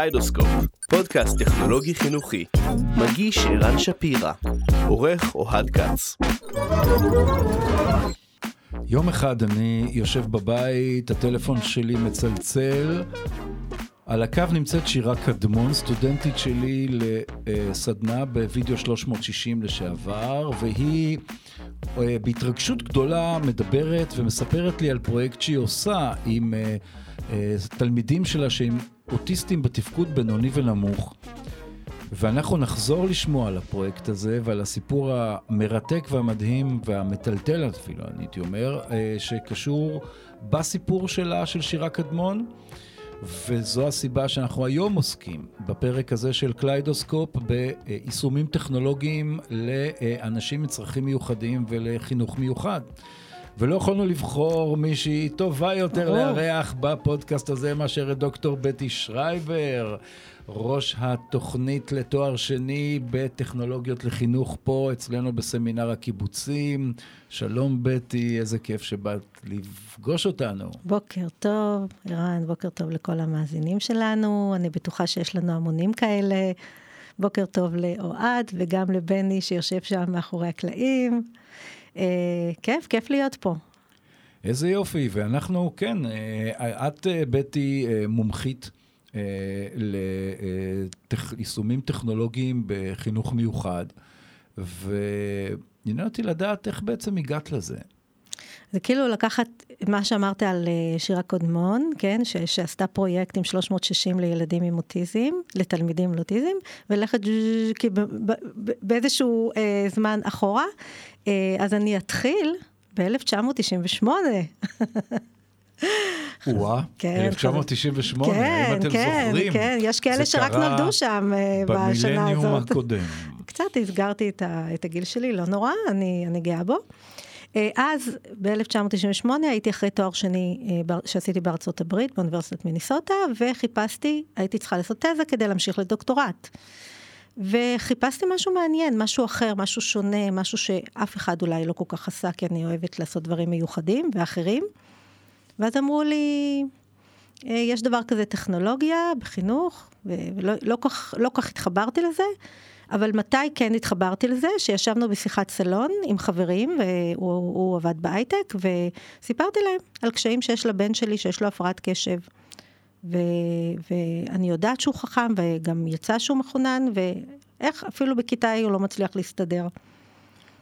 קליידוסקופ, פודקאסט טכנולוגי חינוכי. מגיש ערן שפירא, עורך אוהד כץ. יום אחד אני יושב בבית, הטלפון שלי מצלצל. על הקו נמצאת שירה קדמון, סטודנטית שלי לסדנה בווידאו 360 לשעבר, והיא בהתרגשות גדולה מדברת ומספרת לי על פרויקט שהיא עושה עם תלמידים שלה שהם אוטיסטים בתפקוד בינוני ונמוך. ואנחנו נחזור לשמוע על הפרויקט הזה ועל הסיפור המרתק והמדהים והמטלטל אפילו, אני הייתי אומר, שקשור בסיפור שלה, של שירה קדמון. וזו הסיבה שאנחנו היום עוסקים בפרק הזה של קליידוסקופ ביישומים טכנולוגיים לאנשים עם צרכים מיוחדים ולחינוך מיוחד. ולא יכולנו לבחור מישהי טובה יותר לארח בפודקאסט הזה מאשר את דוקטור בטי שרייבר, ראש התוכנית לתואר שני בטכנולוגיות לחינוך פה אצלנו בסמינר הקיבוצים. שלום בטי, איזה כיף שבאת לפגוש אותנו. בוקר טוב, ערן, בוקר טוב לכל המאזינים שלנו, אני בטוחה שיש לנו המונים כאלה. בוקר טוב לאוהד וגם לבני שיושב שם מאחורי הקלעים. כיף להיות פה. איזה יופי, ואנחנו, כן, את בטי מומחית ליישומים טכנולוגיים בחינוך מיוחד, ועניין אותי לדעת איך בעצם הגעת לזה. זה כאילו לקחת מה שאמרת על שירה קדמון, כן, שעשתה פרויקט עם 360 לילדים עם אוטיזם, לתלמידים עם אוטיזם, ולכת באיזשהו זמן אחורה, אז אני אתחיל ב-1998. וואה, 1998, אם אתם זוכרים. כן, יש כאלה שרק נולדו שם בשנה הזאת. במילניום הקודם. קצת הסגרתי את הגיל שלי, לא נורא, אני גאה בו. אז ב-1998 הייתי אחרי תואר שני שעשיתי בארצות הברית, באוניברסיטת מיניסוטה, וחיפשתי, הייתי צריכה לעשות תזה כדי להמשיך לדוקטורט. וחיפשתי משהו מעניין, משהו אחר, משהו שונה, משהו שאף אחד אולי לא כל כך עשה, כי אני אוהבת לעשות דברים מיוחדים ואחרים. ואז אמרו לי, יש דבר כזה טכנולוגיה בחינוך, ולא כך התחברתי לזה, אבל מתי כן התחברתי לזה? שישבנו בשיחת סלון עם חברים, והוא עבד בהייטק, וסיפרתי להם על קשיים שיש לבן שלי, שיש לו הפרעת קשב. ואני יודעת שהוא חכם, וגם יצא שהוא מכונן, ואיך אפילו בכיתה הוא לא מצליח להסתדר.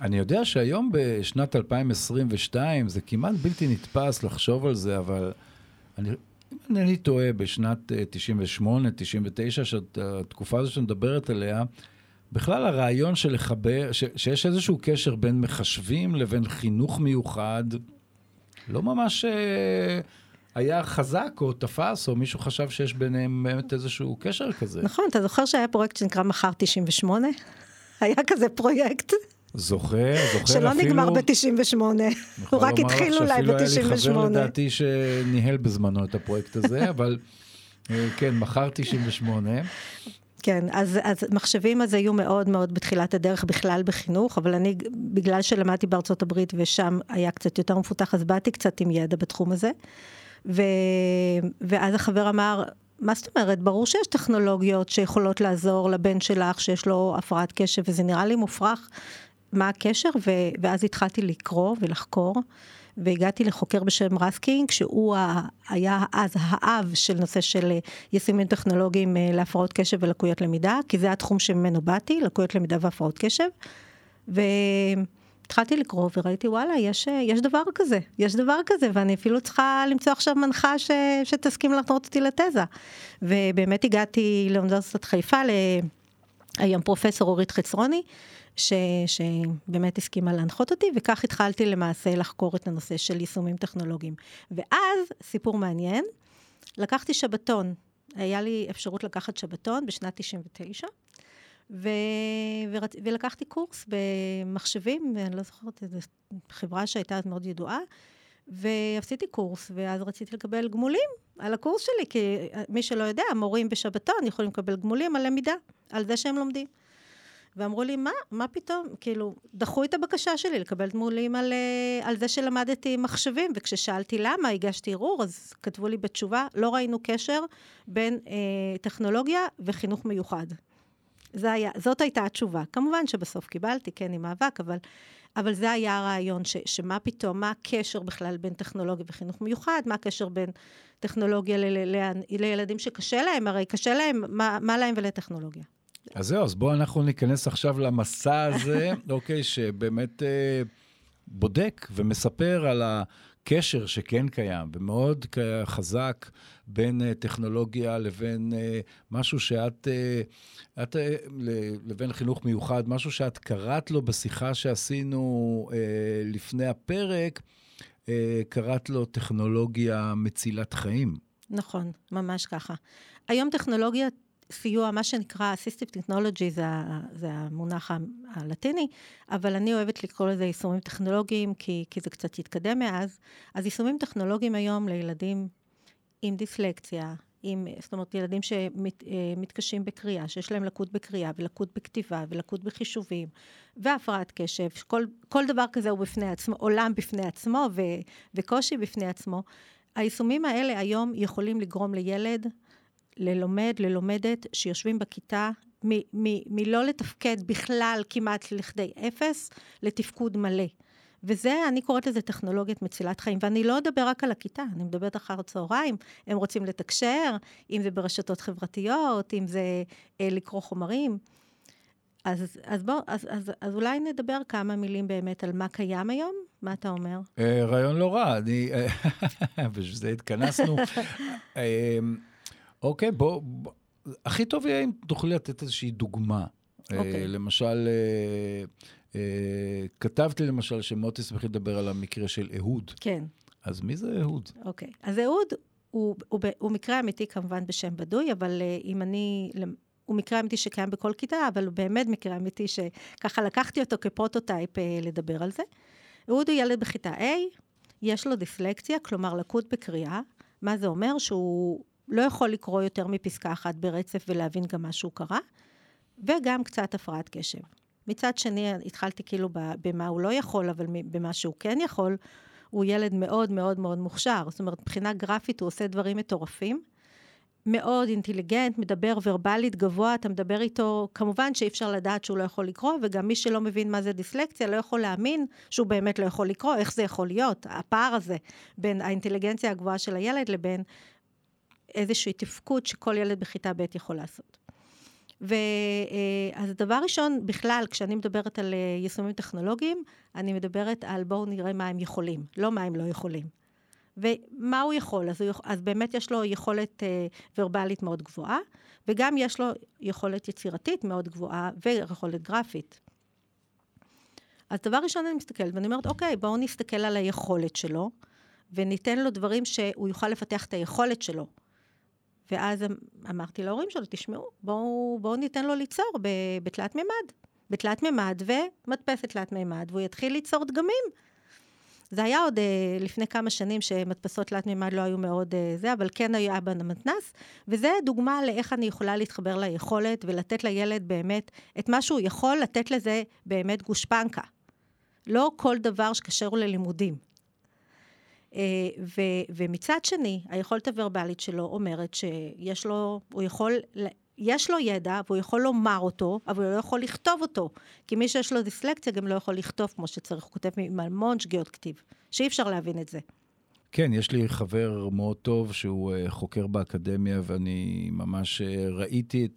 אני יודע שהיום בשנת 2022, זה כמעט בלתי נתפס לחשוב על זה, אבל אני טועה, בשנת 98, 99, התקופה הזו שמדברת עליה, בכלל הרעיון של לחבר, שיש איזשהו קשר בין מחשבים לבין חינוך מיוחד, לא ממש היה חזק או תפס, או מישהו חשב שיש ביניהם באמת איזשהו קשר כזה. נכון, אתה זוכר שהיה פרויקט שנקרא מחר 98? היה כזה פרויקט. זוכר שלא אפילו... נגמר ב-98, הוא רק התחיל אולי ב-98. אפילו היה לי חבר לדעתי שניהל בזמנו את הפרויקט הזה, אבל כן, מחר 98. כן, אז מחשבים אז היו מאוד מאוד בתחילת הדרך בכלל בחינוך, אבל אני, בגלל שלמדתי בארצות הברית ושם היה קצת יותר מפותח, אז באתי קצת עם ידע בתחום הזה, ואז החבר אמר, מה זאת אומרת? ברור שיש טכנולוגיות שיכולות לעזור לבן שלך שיש לו הפרעת קשב, וזה נראה לי מופרך מה הקשר, ואז התחלתי לקרוא ולחקור, והגעתי לחוקר בשם רסקינג, שהוא היה אז האב של נושא של יישומים טכנולוגיים להפרעות קשב ולקויות למידה, כי זה התחום שממנו באתי, לקויות למידה והפרעות קשב, והתחלתי לקרוא וראיתי, וואלה, יש דבר כזה, יש דבר כזה, ואני אפילו צריכה למצוא עכשיו מנחה שתסכים להכנות אותי לתזה. ובאמת הגעתי לאוניברסיטת חיפה, היום פרופסור אורית חצרוני, שבאמת הסכימה להנחות אותי, וכך התחלתי למעשה לחקור את הנושא של יישומים טכנולוגיים. ואז, סיפור מעניין, לקחתי שבתון, היה לי אפשרות לקחת שבתון בשנת 99, ולקחתי קורס במחשבים, אני לא זוכרת, איזו חברה שהייתה אז מאוד ידועה, ועשיתי קורס, ואז רציתי לקבל גמולים על הקורס שלי, כי מי שלא יודע, המורים בשבתון יכולים לקבל גמולים על למידה, על זה שהם לומדים. ואמרו לי, מה פתאום? כאילו, דחו את הבקשה שלי לקבל תמולים על זה שלמדתי מחשבים, וכששאלתי למה, הגשתי ערעור, אז כתבו לי בתשובה, לא ראינו קשר בין טכנולוגיה וחינוך מיוחד. זאת הייתה התשובה. כמובן שבסוף קיבלתי, כן, עם מאבק, אבל זה היה הרעיון, שמה פתאום, מה הקשר בכלל בין טכנולוגיה וחינוך מיוחד, מה הקשר בין טכנולוגיה לילדים שקשה להם, הרי קשה להם, מה להם ולטכנולוגיה. אז זהו, אז בואו אנחנו ניכנס עכשיו למסע הזה, אוקיי, שבאמת בודק ומספר על הקשר שכן קיים, ומאוד חזק בין טכנולוגיה לבין משהו שאת, לבין חינוך מיוחד, משהו שאת קראת לו בשיחה שעשינו לפני הפרק, קראת לו טכנולוגיה מצילת חיים. נכון, ממש ככה. היום טכנולוגיה סיוע, מה שנקרא assistive technology, זה המונח הלטיני, אבל אני אוהבת לקרוא לזה יישומים טכנולוגיים, כי זה קצת התקדם מאז. אז יישומים טכנולוגיים היום לילדים עם דיסלקציה, זאת אומרת, ילדים שמתקשים בקריאה, שיש להם לקות בקריאה, ולקות בכתיבה, ולקות בחישובים, והפרעת קשב, כל דבר כזה הוא בפני עצמו, עולם בפני עצמו, וקושי בפני עצמו. היישומים האלה היום יכולים לגרום לילד, ללומד, ללומדת, שיושבים בכיתה, מלא לתפקד בכלל כמעט לכדי אפס, לתפקוד מלא. וזה, אני קוראת לזה טכנולוגיית מצילת חיים, ואני לא אדבר רק על הכיתה, אני מדברת אחר צהריים, הם רוצים לתקשר, אם זה ברשתות חברתיות, אם זה לקרוא חומרים. אז אולי נדבר כמה מילים באמת על מה קיים היום? מה אתה אומר? רעיון לא רע, אני... בשביל זה התכנסנו... אוקיי, בוא, הכי טוב יהיה אם תוכלי לתת איזושהי דוגמה. למשל, כתבתי למשל שמאוד תשמחי לדבר על המקרה של אהוד. כן. אז מי זה אהוד? אוקיי, אז אהוד הוא מקרה אמיתי כמובן בשם בדוי, אבל אם אני... הוא מקרה אמיתי שקיים בכל כיתה, אבל הוא באמת מקרה אמיתי שככה לקחתי אותו כפרוטוטייפ לדבר על זה. אהוד הוא ילד בכיתה A, יש לו דיסלקציה, כלומר לקות בקריאה. מה זה אומר? שהוא... לא יכול לקרוא יותר מפסקה אחת ברצף ולהבין גם מה שהוא קרא, וגם קצת הפרעת קשב. מצד שני, התחלתי כאילו במה הוא לא יכול, אבל במה שהוא כן יכול, הוא ילד מאוד מאוד מאוד מוכשר. זאת אומרת, מבחינה גרפית הוא עושה דברים מטורפים, מאוד אינטליגנט, מדבר ורבלית גבוה, אתה מדבר איתו, כמובן שאי אפשר לדעת שהוא לא יכול לקרוא, וגם מי שלא מבין מה זה דיסלקציה, לא יכול להאמין שהוא באמת לא יכול לקרוא, איך זה יכול להיות, הפער הזה, בין האינטליגנציה הגבוהה של הילד לבין איזושהי תפקוד שכל ילד בכיתה ב' יכול לעשות. אז הדבר ראשון, בכלל, כשאני מדברת על יישומים טכנולוגיים, אני מדברת על בואו נראה מה הם יכולים, לא מה הם לא יכולים. ומה הוא יכול? אז באמת יש לו יכולת ורבלית מאוד גבוהה, וגם יש לו יכולת יצירתית מאוד גבוהה, ויכולת גרפית. אז דבר ראשון אני מסתכלת, ואני אומרת, אוקיי, בואו נסתכל על היכולת שלו, וניתן לו דברים שהוא יוכל לפתח את היכולת שלו. ואז אמרתי להורים שלו, תשמעו, בואו ניתן לו ליצור בתלת מימד. בתלת מימד ומדפסת תלת מימד, והוא יתחיל ליצור דגמים. זה היה עוד לפני כמה שנים שמדפסות תלת מימד לא היו מאוד זה, אבל כן היה במתנ"ס, וזה דוגמה לאיך אני יכולה להתחבר ליכולת, ולתת לילד באמת את מה שהוא יכול, לתת לזה באמת גושפנקה. לא כל דבר שקשר ללימודים. ומצד שני, היכולת הוורבלית שלו אומרת שיש לו, יש לו ידע, והוא יכול לומר אותו, אבל הוא לא יכול לכתוב אותו, כי מי שיש לו דיסלקציה גם לא יכול לכתוב כמו שצריך, הוא כותב ממלמון שגיאות כתיב, שאי אפשר להבין את זה. כן, יש לי חבר מאוד טוב שהוא חוקר באקדמיה, ואני ממש ראיתי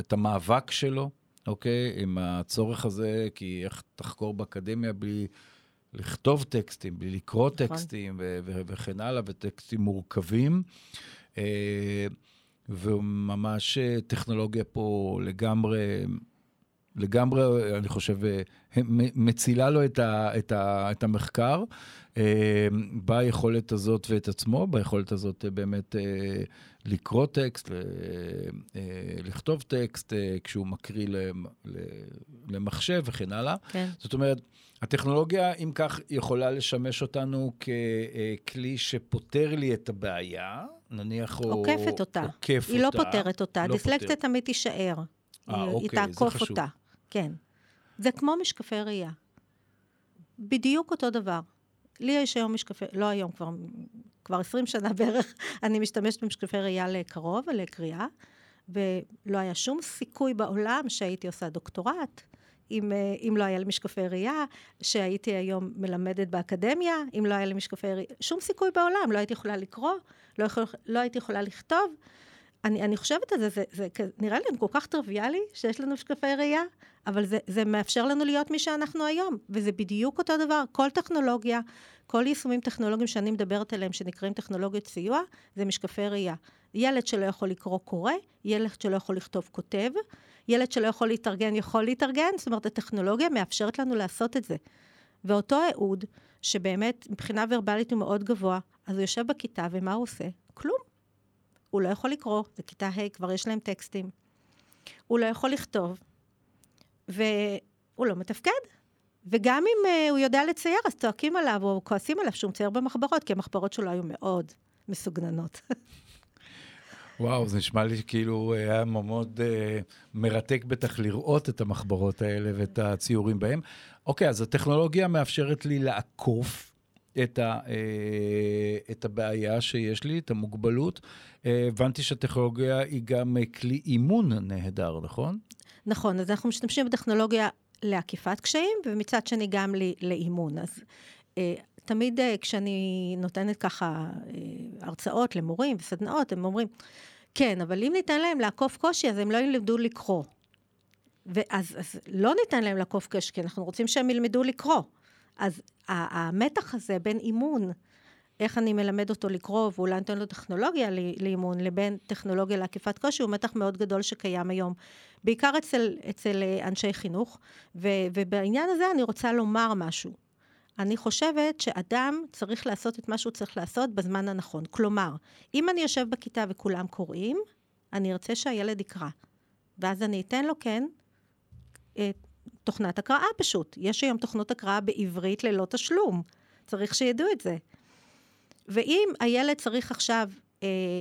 את המאבק שלו, אוקיי, עם הצורך הזה, כי איך תחקור באקדמיה בלי... לכתוב טקסטים, בלי לקרוא טקסטים וכן הלאה, וטקסטים מורכבים, וממש טכנולוגיה פה לגמרי, אני חושב, מצילה לו את המחקר, ביכולת הזאת ואת עצמו, ביכולת הזאת באמת לקרוא טקסט, לכתוב טקסט, כשהוא מקריא למחשב וכן הלאה. זאת אומרת, הטכנולוגיה, אם כך, יכולה לשמש אותנו ככלי שפותר לי את הבעיה, נניח או... עוקפת אותה. היא לא פותרת אותה. דיסלקציה תמיד תישאר. היא תעקוף אותה. כן. זה כמו משקפי ראייה. בדיוק אותו דבר. לי יש היום משקפי, לא היום, כבר 20 שנה בערך, אני משתמשת במשקפי ראייה לקרוב ולקריאה, ולא היה שום סיכוי בעולם שהייתי עושה דוקטורט, אם לא היה לי משקפי ראייה, שהייתי היום מלמדת באקדמיה, אם לא היה לי משקפי ראייה, שום סיכוי בעולם, לא הייתי יכולה לקרוא, לא הייתי יכולה לכתוב. אני חושבת על זה, זה נראה לי כל כך טריוויאלי שיש לנו משקפי ראייה, אבל זה מאפשר לנו להיות מי שאנחנו היום, וזה בדיוק אותו דבר, כל טכנולוגיה, כל יישומים טכנולוגיים שאני מדברת עליהם, שנקראים טכנולוגיות סיוע, זה משקפי ראייה. ילד שלא יכול לקרוא קורא, ילד שלא יכול לכתוב כותב, ילד שלא יכול להתארגן יכול להתארגן, זאת אומרת, הטכנולוגיה מאפשרת לנו לעשות את זה. ואותו אהוד, שבאמת מבחינה ורבלית הוא מאוד גבוה, אז הוא יושב בכיתה, ומה הוא עושה? כלום. הוא לא יכול לקרוא, זה כיתה ה', כבר יש להם טקסטים. הוא לא יכול לכתוב, והוא לא מתפקד. וגם אם הוא יודע לצייר, אז צועקים עליו או כועסים עליו שהוא מצייר במחברות, כי המחברות שלו היו מאוד מסוגננות. וואו, זה נשמע לי כאילו היה מאוד מרתק בטח לראות את המחברות האלה ואת הציורים בהם. אוקיי, אז הטכנולוגיה מאפשרת לי לעקוף את הבעיה שיש לי, את המוגבלות. הבנתי שהטכנולוגיה היא גם כלי אימון נהדר, נכון? נכון, אז אנחנו משתמשים בטכנולוגיה לעקיפת קשיים, ומצד שני גם לאימון. אז תמיד כשאני נותנת ככה הרצאות למורים וסדנאות, הם אומרים, כן, אבל אם ניתן להם לעקוף קושי, אז הם לא ילמדו לקרוא. ואז לא ניתן להם לעקוף קושי, כי אנחנו רוצים שהם ילמדו לקרוא. אז המתח הזה בין אימון, איך אני מלמד אותו לקרוא, ואולי נותן לו טכנולוגיה לאימון, לבין טכנולוגיה לעקיפת קושי, הוא מתח מאוד גדול שקיים היום, בעיקר אצל אנשי חינוך, ובעניין הזה אני רוצה לומר משהו. אני חושבת שאדם צריך לעשות את מה שהוא צריך לעשות בזמן הנכון. כלומר, אם אני יושב בכיתה וכולם קוראים, אני ארצה שהילד יקרא. ואז אני אתן לו כן את תוכנת הקראה פשוט. יש היום תוכנות הקראה בעברית ללא תשלום. צריך שידעו את זה. ואם הילד צריך עכשיו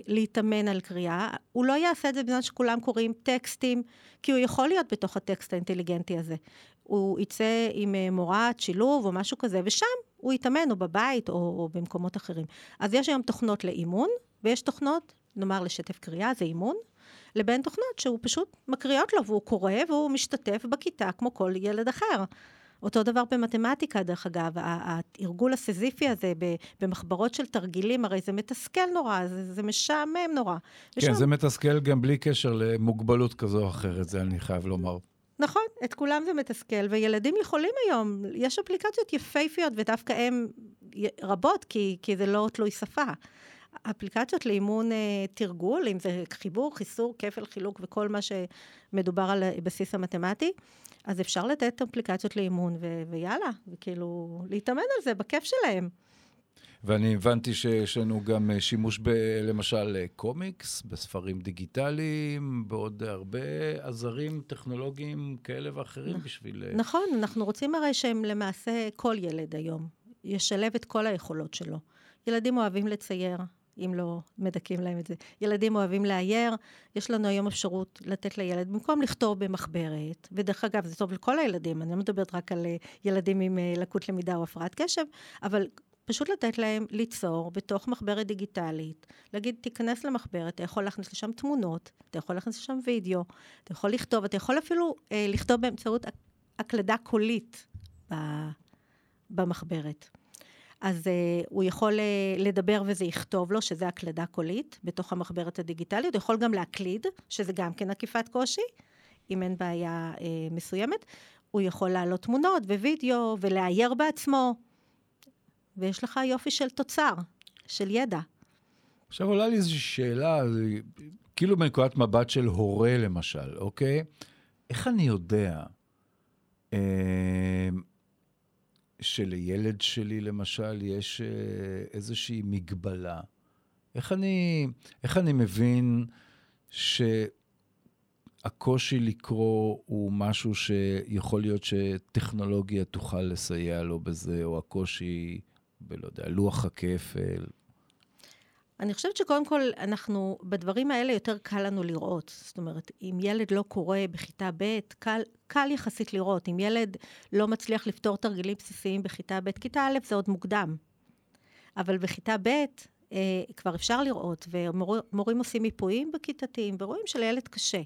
להתאמן על קריאה, הוא לא יעשה את זה בזמן שכולם קוראים טקסטים, כי הוא יכול להיות בתוך הטקסט האינטליגנטי הזה. הוא יצא עם מורת, שילוב או משהו כזה, ושם הוא יתאמן או בבית או במקומות אחרים. אז יש היום תוכנות לאימון, ויש תוכנות, נאמר לשתף קריאה, זה אימון, לבין תוכנות שהוא פשוט מקריאות לו, והוא קורא והוא משתתף בכיתה כמו כל ילד אחר. אותו דבר במתמטיקה, דרך אגב, הארגול הסזיפי הזה במחברות של תרגילים, הרי זה מתסכל נורא, זה משעמם נורא. כן, זה מתסכל גם בלי קשר למוגבלות כזו או אחרת, זה אני חייב לומר. נכון, את כולם זה מתסכל, וילדים יכולים היום, יש אפליקציות יפהפיות, ודווקא הם רבות, כי זה לא תלוי שפה. אפליקציות לאימון תרגול, אם זה חיבור, חיסור, כפל, חילוק, וכל מה שמדובר על בסיס המתמטי, אז אפשר לתת אפליקציות לאימון, ויאללה, וכאילו להתאמן על זה בכיף שלהם. ואני הבנתי שיש לנו גם שימוש למשל קומיקס, בספרים דיגיטליים, בעוד הרבה עזרים טכנולוגיים כאלה ואחרים בשביל... נכון, אנחנו רוצים הרי שהם למעשה כל ילד היום, ישלב את כל היכולות שלו. ילדים אוהבים לצייר, אם לא מדכים להם את זה. ילדים אוהבים לאייר, יש לנו היום אפשרות לתת לילד, במקום לכתוב במחברת, ודרך אגב, זה טוב לכל הילדים, אני לא מדברת רק על ילדים עם לקות למידה או הפרעת קשב, אבל... פשוט לתת להם ליצור בתוך מחברת דיגיטלית, להגיד, תיכנס למחברת, אתה יכול להכניס לשם תמונות, אתה יכול להכניס לשם וידאו, אתה יכול לכתוב, אתה יכול אפילו לכתוב באמצעות הקלדה קולית במחברת. אז הוא יכול לדבר וזה יכתוב לו, שזה הקלדה קולית בתוך המחברת הדיגיטלית, הוא יכול גם להקליד, שזה גם כן עקיפת קושי, אם אין בעיה מסוימת, הוא יכול להעלות תמונות ווידאו ולאייר בעצמו, ויש לך יופי של תוצר, של ידע. עכשיו עולה לי איזושהי שאלה, כאילו מנקודת מבט של הורה למשל, אוקיי? איך אני יודע שלילד שלי למשל יש איזושהי מגבלה? איך אני מבין שהקושי לקרוא הוא משהו שיכול להיות שטכנולוגיה תוכל לסייע לו בזה, או הקושי... בלא יודע, לוח הכפל. אני חושבת שקודם כל, אנחנו, בדברים האלה יותר קל לנו לראות. זאת אומרת, אם ילד לא קורא בכיתה ב', קל יחסית לראות. אם ילד לא מצליח לפתור תרגילים בסיסיים בכיתה ב', כיתה א' זה עוד מוקדם. אבל בכיתה ב', כבר אפשר לראות, ומורים עושים מיפויים בכיתתיים, ורואים שלילד קשה.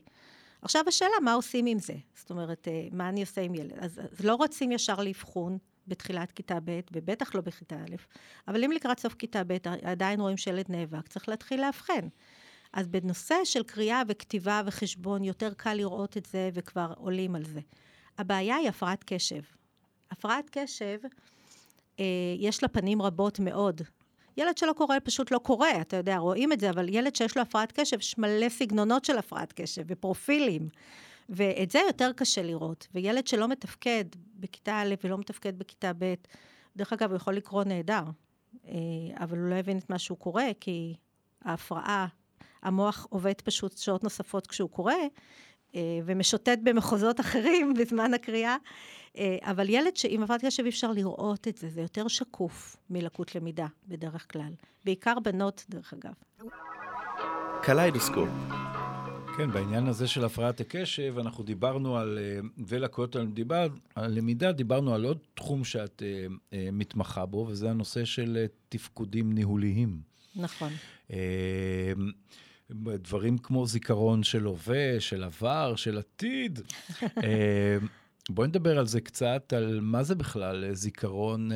עכשיו השאלה, מה עושים עם זה? זאת אומרת, מה אני עושה עם ילד? אז לא רוצים ישר לאבחון, בתחילת כיתה ב', ובטח לא בכיתה א', אבל אם לקראת סוף כיתה ב', עדיין רואים שילד נאבק, צריך להתחיל להבחן. אז בנושא של קריאה וכתיבה וחשבון, יותר קל לראות את זה, וכבר עולים על זה. הבעיה היא הפרעת קשב. הפרעת קשב, יש לה פנים רבות מאוד. ילד שלא קורא, פשוט לא קורא, אתה יודע, רואים את זה, אבל ילד שיש לו הפרעת קשב, יש מלא סגנונות של הפרעת קשב, ופרופילים. ואת זה יותר קשה לראות. וילד שלא מתפקד בכיתה א' ולא מתפקד בכיתה ב', דרך אגב, הוא יכול לקרוא נהדר, אבל הוא לא הבין את מה שהוא קורא, כי ההפרעה, המוח עובד פשוט שעות נוספות כשהוא קורא, ומשוטט במחוזות אחרים בזמן הקריאה, אבל ילד שעם הפרעת קשב אי אפשר לראות את זה, זה יותר שקוף מלקות למידה בדרך כלל. בעיקר בנות, דרך אגב. קליידוסקופ. כן, בעניין הזה של הפרעת הקשב, אנחנו דיברנו על, ולקויות הלמידה, דיברנו על עוד תחום שאת מתמחה בו, וזה הנושא של תפקודים ניהוליים. נכון. דברים כמו זיכרון של הווה, של עבר, של עתיד. בואי נדבר על זה קצת, על מה זה בכלל זיכרון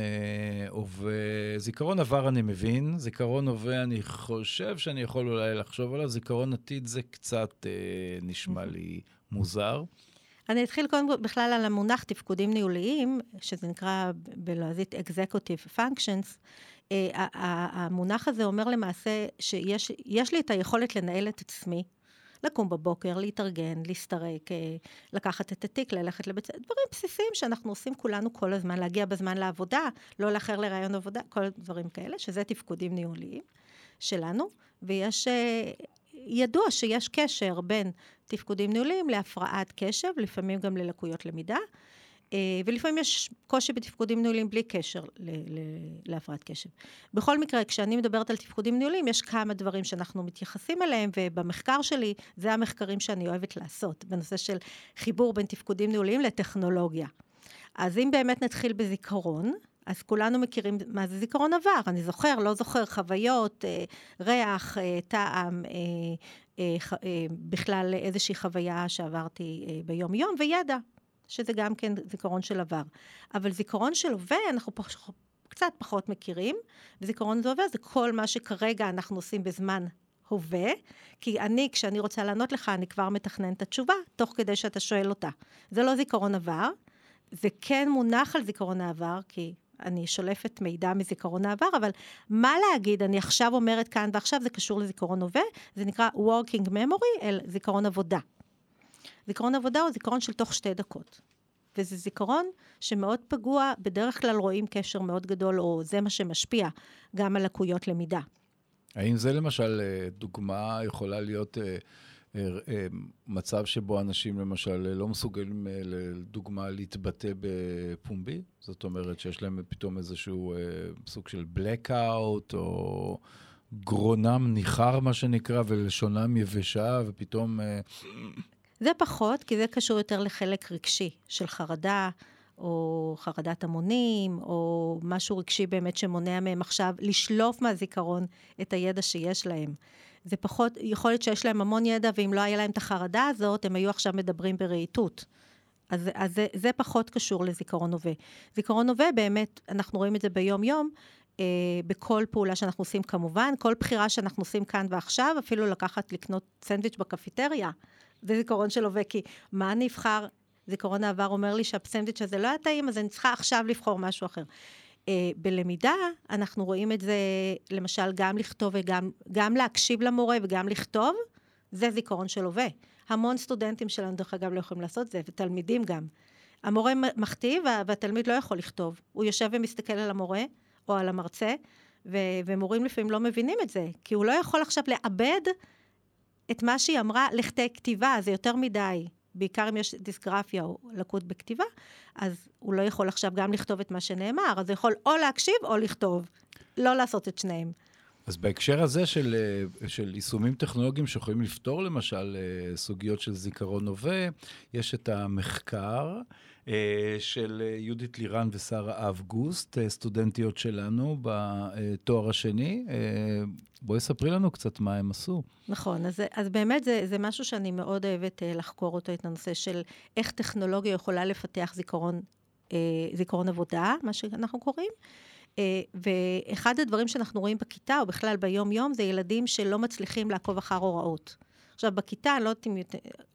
הווה. זיכרון עבר אני מבין, זיכרון הווה אני חושב שאני יכול אולי לחשוב עליו, זיכרון עתיד זה קצת נשמע לי מוזר. אני אתחיל קודם בכלל על המונח תפקודים ניהוליים, שזה נקרא בלועזית Executive Functions. המונח הזה אומר למעשה שיש לי את היכולת לנהל את עצמי, לקום בבוקר, להתארגן, להסתרק, לקחת את התיק, ללכת לבית, דברים בסיסיים שאנחנו עושים כולנו כל הזמן, להגיע בזמן לעבודה, לא לאחר לרעיון עבודה, כל דברים כאלה, שזה תפקודים ניהוליים שלנו, ויש ידוע שיש קשר בין תפקודים ניהוליים להפרעת קשב, לפעמים גם ללקויות למידה, ולפעמים יש קושי בתפקודים ניהוליים בלי קשר להפרעת קשב. בכל מקרה, כשאני מדברת על תפקודים ניהוליים, יש כמה דברים שאנחנו מתייחסים אליהם, ובמחקר שלי, זה המחקרים שאני אוהבת לעשות, בנושא של חיבור בין תפקודים ניהוליים לטכנולוגיה. אז אם באמת נתחיל בזיכרון, אז כולנו מכירים מה זה זיכרון עבר, אני זוכר, לא זוכר, חוויות, ריח, טעם, בכלל איזושהי חוויה שעברתי ביום יום, וידע. שזה גם כן זיכרון של עבר. אבל זיכרון של הווה, אנחנו קצת פחות מכירים, וזיכרון של הווה זה כל מה שכרגע אנחנו עושים בזמן הווה, כי אני, כשאני רוצה לענות לך, אני כבר מתכנן את התשובה, תוך כדי שאתה שואל אותה. זה לא זיכרון עבר, זה כן מונח על זיכרון העבר, כי אני שולפת מידע מזיכרון העבר, אבל מה להגיד, אני עכשיו אומרת כאן ועכשיו, זה קשור לזיכרון הווה, זה נקרא working memory, אל זיכרון עבודה. זיכרון עבודה הוא זיכרון של תוך 2 דקות. וזה זיכרון שמאוד פגוע, בדרך כלל רואים קשר מאוד גדול, או זה מה שמשפיע גם על לקויות למידה. האם זה למשל דוגמה יכולה להיות מצב שבו אנשים למשל לא מסוגלים לדוגמה להתבטא בפומבי? זאת אומרת שיש להם פתאום איזשהו סוג של blackout או גרונם ניחר מה שנקרא ולשונם יבשה ופתאום... זה פחות, כי זה קשור יותר לחלק רגשי של חרדה, או חרדת המונים, או משהו רגשי באמת שמונע מהם עכשיו, לשלוף מהזיכרון את הידע שיש להם. זה פחות, יכול להיות שיש להם המון ידע, ואם לא היה להם את החרדה הזאת, הם היו עכשיו מדברים ברהיטות. אז זה פחות קשור לזיכרון הווה. זיכרון הווה באמת, אנחנו רואים את זה ביום יום, בכל פעולה שאנחנו עושים כמובן, כל בחירה שאנחנו עושים כאן ועכשיו, אפילו לקחת לקנות סנדוויץ' בקפיטריה, זה זיכרון של הווה, כי מה אני אבחר? זיכרון העבר אומר לי שהסנדוויץ' הזה לא היה טעים, אז אני צריכה עכשיו לבחור משהו אחר. בלמידה, אנחנו רואים את זה, למשל, גם לכתוב וגם להקשיב למורה וגם לכתוב, זה זיכרון של הווה. המון סטודנטים שלנו, דרך אגב, לא יכולים לעשות זה, ותלמידים גם. המורה מכתיב, והתלמיד לא יכול לכתוב. הוא יושב ומסתכל על המורה, או על המרצה, ומורים לפעמים לא מבינים את זה, כי הוא לא יכול עכשיו לאבד את מה שהיא אמרה, לכתי כתיבה, זה יותר מדי, בעיקר אם יש דיסגרפיה או לקות בכתיבה, אז הוא לא יכול עכשיו גם לכתוב את מה שנאמר, אז הוא יכול או להקשיב או לכתוב, לא לעשות את שניהם. אז בהקשר הזה של יישומים טכנולוגיים שיכולים לפתור למשל סוגיות של זיכרון נווה, יש את המחקר של יהודית לירן ושרה אבגוסט, סטודנטיות שלנו בתואר השני. בואי ספרי לנו קצת מה הם עשו. נכון, אז באמת זה משהו שאני מאוד אוהבת לחקור אותו, את הנושא של איך טכנולוגיה יכולה לפתח זיכרון עבודה, מה שאנחנו קוראים. ואחד הדברים שאנחנו רואים בכיתה, או בכלל ביום יום, זה ילדים שלא מצליחים לעקוב אחר הוראות. עכשיו, בכיתה, לא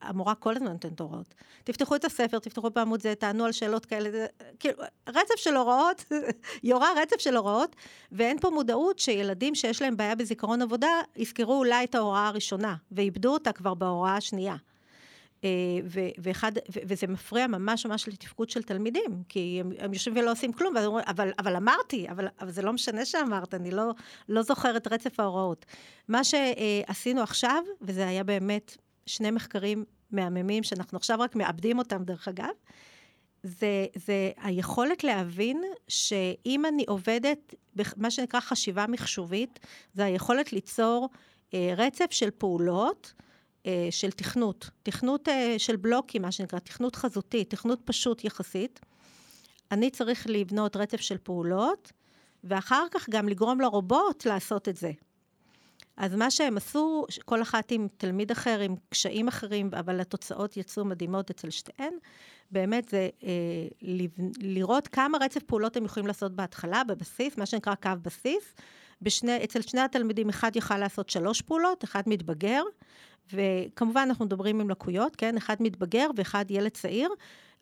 המורה כל הזמן נותנת הוראות. תפתחו את הספר, תפתחו בעמוד זה, תענו על שאלות כאלה, כאילו, רצף של הוראות, יורה רצף של הוראות, ואין פה מודעות שילדים שיש להם בעיה בזיכרון עבודה, יזכרו אולי את ההוראה הראשונה, ואיבדו אותה כבר בהוראה השנייה. וזה מפריע ממש ממש לתפקוד של תלמידים, כי הם יושבים ולא עושים כלום, אבל אמרתי, אבל זה לא משנה שאמרת, אני לא זוכרת רצף ההוראות. מה שעשינו עכשיו, וזה היה באמת שני מחקרים מהממים, שאנחנו עכשיו רק מאבדים אותם דרך אגב, זה היכולת להבין שאם אני עובדת, מה שנקרא חשיבה מחשובית, זה היכולת ליצור רצף של פעולות, של תכנות, תכנות של בלוקים, מה שנקרא, תכנות חזותי, תכנות פשוט יחסית. אני צריך לבנות רצף של פעולות, ואחר כך גם לגרום לרובוט לעשות את זה. אז מה שהם עשו, כל אחת עם תלמיד אחר, עם קשיים אחרים, אבל התוצאות יצאו מדהימות אצל שתיהן, באמת זה לראות כמה רצף פעולות הם יכולים לעשות בהתחלה, בבסיס, מה שנקרא קו בסיס, אצל שני התלמידים אחד יוכל לעשות 3 פעולות, אחד מתבגר, וכמובן אנחנו מדברים עם לקויות, כן? אחד מתבגר ואחד ילד צעיר,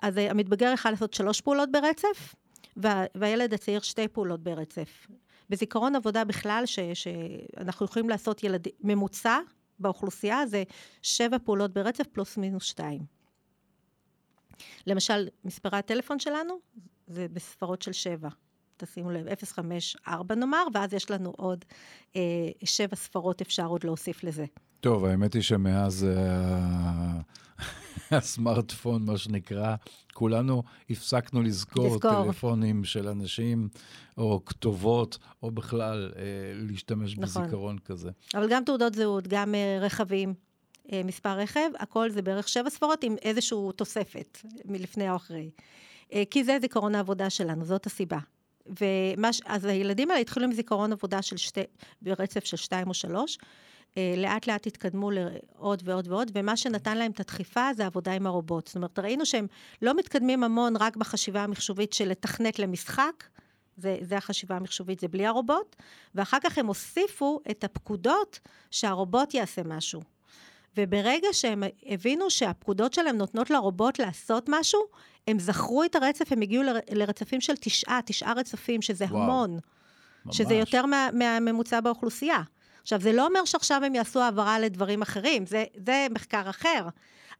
אז המתבגר יכל לעשות 3 פעולות ברצף, והילד הצעיר 2 פעולות ברצף. בזיכרון עבודה בכלל, שאנחנו יכולים לעשות ילד, ממוצע באוכלוסייה, זה 7 פעולות ברצף פלוס מינוס 2. למשל, מספרי הטלפון שלנו, זה בספרות של 7. תשימו לב, 054 נאמר, ואז יש לנו עוד 7 ספרות אפשר עוד להוסיף לזה. טוב, האמת היא שמאז הסמארטפון, מה שנקרא, כולנו הפסקנו לזכור טלפונים של אנשים, או כתובות, או בכלל להשתמש בזיכרון כזה. אבל גם תעודות זהות, גם רכבים, מספר רכב, הכל זה בערך 7 ספרות עם איזשהו תוספת מלפני או אחרי. כי זה זיכרון העבודה שלנו, זאת הסיבה. אז הילדים האלה התחילו עם זיכרון עבודה ברצף של 2 או 3, לאט לאט התקדמו לעוד ועוד ועוד, ומה שנתן להם את הדחיפה זה עבודה עם הרובוט. זאת אומרת, ראינו שהם לא מתקדמים המון רק בחשיבה המחשובית של לתכנת למשחק, זה החשיבה המחשובית, זה בלי הרובוט, ואחר כך הם הוסיפו את הפקודות שהרובוט יעשה משהו. וברגע שהם הבינו שהפקודות שלהם נותנות לרובוט לעשות משהו, הם זכרו את הרצף, הם הגיעו לרצפים של 9 רצפים, שזה המון, שזה יותר מהממוצע באוכלוסייה. עכשיו, זה לא אומר שעכשיו הם יעשו העברה לדברים אחרים, זה מחקר אחר,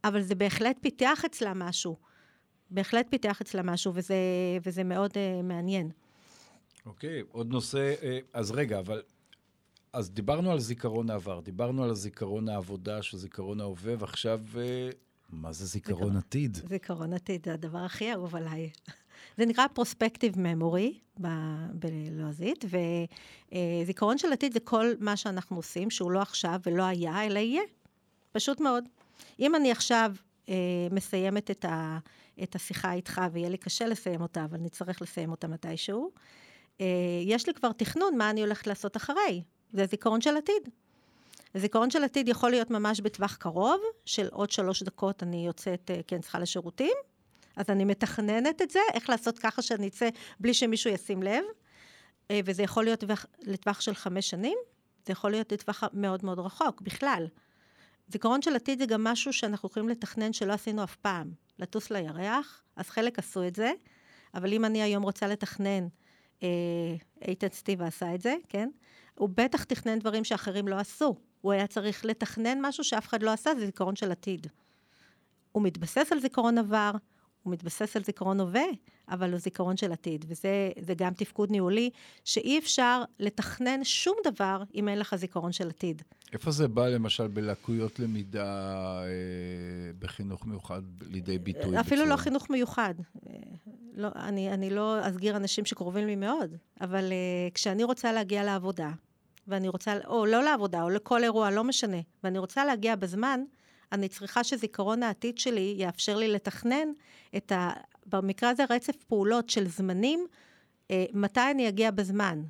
אבל זה בהחלט פיתח אצלה משהו, בהחלט פיתח אצלה משהו, וזה מאוד מעניין. אוקיי, עוד נושא, אז רגע, אבל, אז דיברנו על זיכרון העבר, דיברנו על זיכרון העבודה, שזיכרון ההווה, ועכשיו, מה זה זיכרון עתיד? זיכרון עתיד, זה הדבר הכי אהוב עליי. זה נקרא פרוספקטיב ממורי בלועזית, וזיכרון של עתיד זה כל מה שאנחנו עושים, שהוא לא עכשיו ולא היה, אלא יהיה. פשוט מאוד. אם אני עכשיו מסיימת את השיחה איתך, ויהיה לי קשה לסיים אותה, אבל נצטרך לסיים אותה מתישהו, יש לי כבר תכנון מה אני הולכת לעשות אחרי. זה זיכרון של עתיד. הזיכרון של עתיד יכול להיות ממש בטווח קרוב, של עוד 3 דקות אני יוצאת, כן, צריכה לשירותים, אז אני מתכננת את זה, איך לעשות ככה שאני אצא בלי שמישהו ישים לב, וזה יכול להיות לטווח של 5 שנים, זה יכול להיות לטווח מאוד מאוד רחוק, בכלל. זיכרון של עתיד זה גם משהו שאנחנו יכולים לתכנן שלא עשינו אף פעם, לטוס לירח, אז חלק עשו את זה, אבל אם אני היום רוצה לתכנן, איתן סטיבה עשה את זה, כן? הוא בטח תכנן דברים שאחרים לא עשו, הוא היה צריך לתכנן משהו שאף אחד לא עשה, זה זיכרון של עתיד. הוא מתבסס על זיכרון עבר, הוא מתבסס על זיכרון הווה, אבל הוא זיכרון של עתיד, וזה גם תפקוד ניהולי, שאי אפשר לתכנן שום דבר אם אין לך זיכרון של עתיד. איפה זה בא למשל בלקויות למידה בחינוך מיוחד לידי ביטוי? אפילו לא חינוך מיוחד. אני לא אסגיר אנשים שקרובים לי מאוד, אבל כשאני רוצה להגיע לעבודה, ואני רוצה, או לא לעבודה, או לכל אירוע, לא משנה, ואני רוצה להגיע בזמן, אני צריכה שזיכרון העתיד שלי יאפשר לי לתכנן את ה... במקרה הזה רצף פעולות של זמנים, מתי אני אגיע בזמן.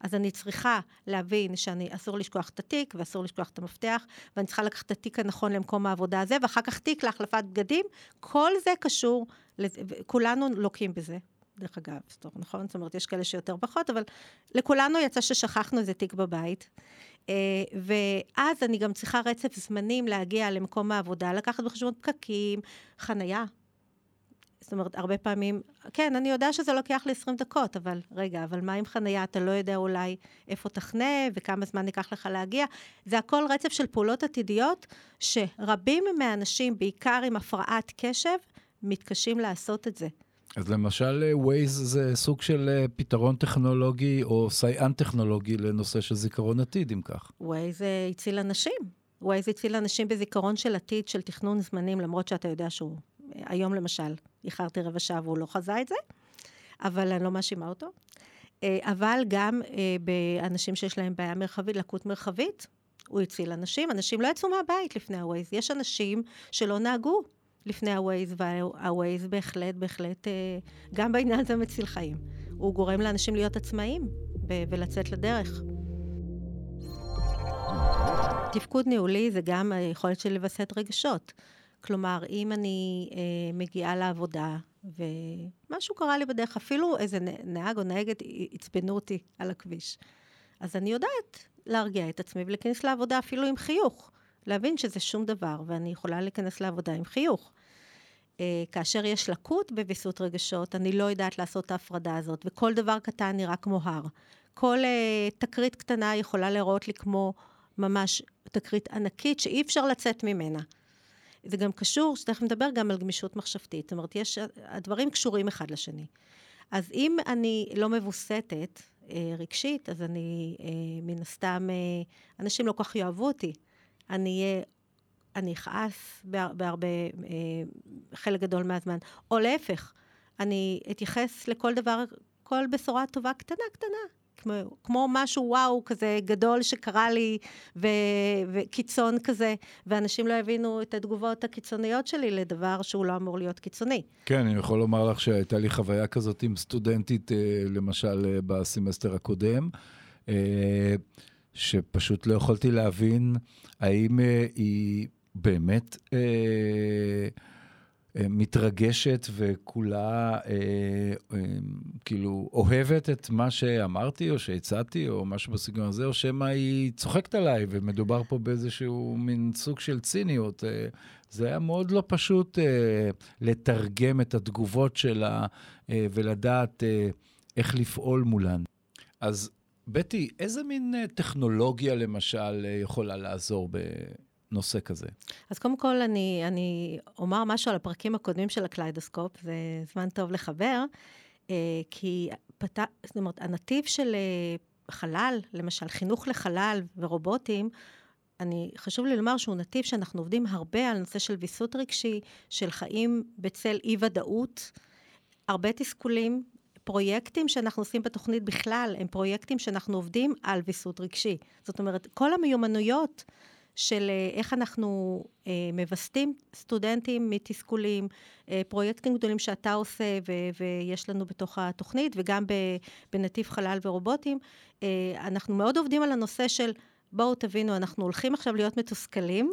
אז אני צריכה להבין שאני אסור לשכוח את התיק, ואסור לשכוח את המפתח, ואני צריכה לקחת את התיק הנכון למקום העבודה הזה, ואחר כך תיק להחלפת בגדים, כל זה קשור, כולנו לוקים בזה. דרך אגב, טוב, נכון? זאת אומרת, יש כאלה שיותר פחות, אבל לכולנו יצא ששכחנו איזה תיק בבית, ואז אני גם צריכה רצף זמנים להגיע למקום העבודה, לקחת בחשבון פקקים, חנייה, זאת אומרת, הרבה פעמים, כן, אני יודע שזה לוקח לי 20 דקות, אבל רגע, אבל מה עם חנייה? אתה לא יודע אולי איפה תחנה, וכמה זמן ניקח לך להגיע. זה הכל רצף של פעולות עתידיות, שרבים מהאנשים, בעיקר עם הפרעת קשב, מתקשים לעשות את זה. אז למשל, Waze זה סוג של פתרון טכנולוגי, או סייען טכנולוגי לנושא של זיכרון עתיד, אם כך. Waze הציל אנשים. Waze הציל אנשים בזיכרון של עתיד, של תכנון זמנים, למרות שאתה יודע שהוא... היום למשל, איחרתי רבע שעה והוא לא חזה את זה, אבל אני לא מאשימה אותו. אבל גם באנשים שיש להם בעיה מרחבית, לקות מרחבית, הוא הציל אנשים. אנשים לא יצאו מהבית לפני הווייז. יש אנשים שלא נהגו לפני הווייז, והווייז בהחלט, גם בעניין הזה מציל חיים. הוא גורם לאנשים להיות עצמאים ולצאת לדרך. תפקוד ניהולי זה גם היכולת של לבסט רגשות. כלומר, אם אני מגיעה לעבודה, ומשהו קרה לי בדרך, אפילו איזה נהג או נהגת הצפנו אותי על הכביש. אז אני יודעת להרגיע את עצמי ולהיכנס לעבודה אפילו עם חיוך. להבין שזה שום דבר, ואני יכולה להיכנס לעבודה עם חיוך. כאשר יש לקות בביסות רגשות, אני לא יודעת לעשות את ההפרדה הזאת, וכל דבר קטן נראה כמו הר. כל תקרית קטנה יכולה להראות לי כמו ממש תקרית ענקית שאי אפשר לצאת ממנה. זה גם קשור, שתכף נדבר גם על גמישות מחשבתית, זאת אומרת, הדברים קשורים אחד לשני. אז אם אני לא מבוסתת רגשית, אז אני מן הסתם, אנשים לא כך יאהבו אותי, אני אכעס בהרבה, חלק גדול מהזמן, או להפך, אני אתייחס לכל דבר, כל בשורה טובה קטנה קטנה, כמו משהו וואו כזה גדול שקרה לי, וקיצון כזה, ואנשים לא הבינו את התגובות הקיצוניות שלי לדבר שהוא לא אמור להיות קיצוני. כן, אני יכול לומר לך שהייתה לי חוויה כזאת עם סטודנטית, למשל בסמסטר הקודם, שפשוט לא יכולתי להבין האם היא באמת מתרגשת וכולה כאילו אוהבת את מה שאמרתי או שהצעתי או משהו בסגנון הזה, או שמה היא צוחקת עליי, ומדובר פה באיזשהו מין סוג של ציניות. זה היה מאוד לא פשוט לתרגם את התגובות שלה ולדעת איך לפעול מולן. אז בטי, איזה מין טכנולוגיה למשל יכולה לעזור נושא כזה? אז קודם כל אני אומר משהו על הפרקים הקודמים של הקליידוסקופ, זה זמן טוב לחבר, כי זאת אומרת, הנתיב של חלל, למשל חינוך לחלל ורובוטים, חשוב לי לומר שהוא נתיב שאנחנו עובדים הרבה על נושא של ויסות רגשי, של חיים בצל אי-ודאות, הרבה תסכולים, פרויקטים שאנחנו עושים בתוכנית בכלל, הם פרויקטים שאנחנו עובדים על ויסות רגשי. זאת אומרת, כל המיומנויות של איך אנחנו מבסטים סטודנטים מתסכולים, פרויקטים גדולים שאתה עושה ויש לנו בתוך התוכנית, וגם בנתיב חלל ורובוטים, אנחנו מאוד עובדים על הנושא של, בואו תבינו, אנחנו הולכים עכשיו להיות מתוסכלים,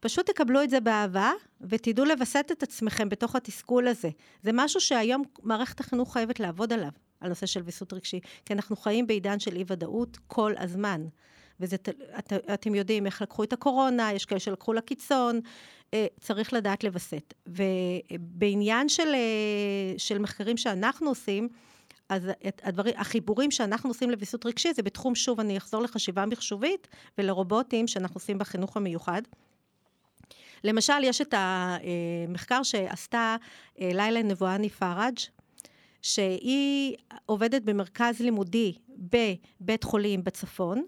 פשוט תקבלו את זה באהבה, ותדעו לבסט את עצמכם בתוך התסכול הזה. זה משהו שהיום מערכת החינוך חייבת לעבוד עליו, על נושא של ויסות רגשי, כי אנחנו חיים בעידן של אי-ודאות כל הזמן. ואתם יודעים איך לקחו את הקורונה, יש כאלה שלקחו לקיצון, צריך לדעת לבסט. ובעניין של מחקרים שאנחנו עושים, אז החיבורים שאנחנו עושים לביסות רגשי, זה בתחום, שוב, אני אחזור לחשיבה מחשובית, ולרובוטים שאנחנו עושים בחינוך המיוחד. למשל, יש את המחקר שעשתה לילה נבואני פארג', שהיא עובדת במרכז לימודי בבית חולים בצפון,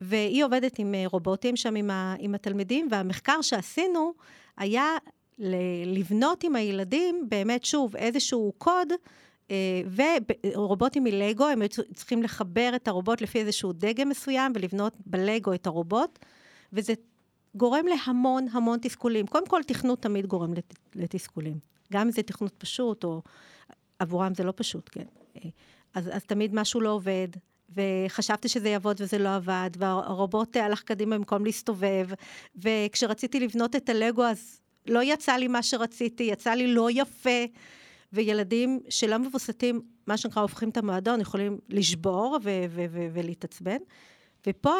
והיא עובדת עם רובוטים שם עם התלמידים, והמחקר שעשינו היה לבנות עם הילדים באמת שוב איזשהו קוד ורובוטים מלגו, הם צריכים לחבר את הרובוט לפי איזשהו דגם מסוים, ולבנות בלגו את הרובוט, וזה גורם להמון המון תסכולים. קודם כל, תכנות תמיד גורם לתסכולים. גם אם זה תכנות פשוט, או עבורם זה לא פשוט, כן. אז תמיד משהו לא עובד, וחשבתי שזה יעבוד וזה לא עבד, והרובוט הלך קדימה במקום להסתובב, וכשרציתי לבנות את הלגו, אז לא יצא לי מה שרציתי, יצא לי לא יפה, וילדים שלא מבוסתים, מה שנקרא, הופכים את המועדון, יכולים לשבור ולהתעצבן, ופה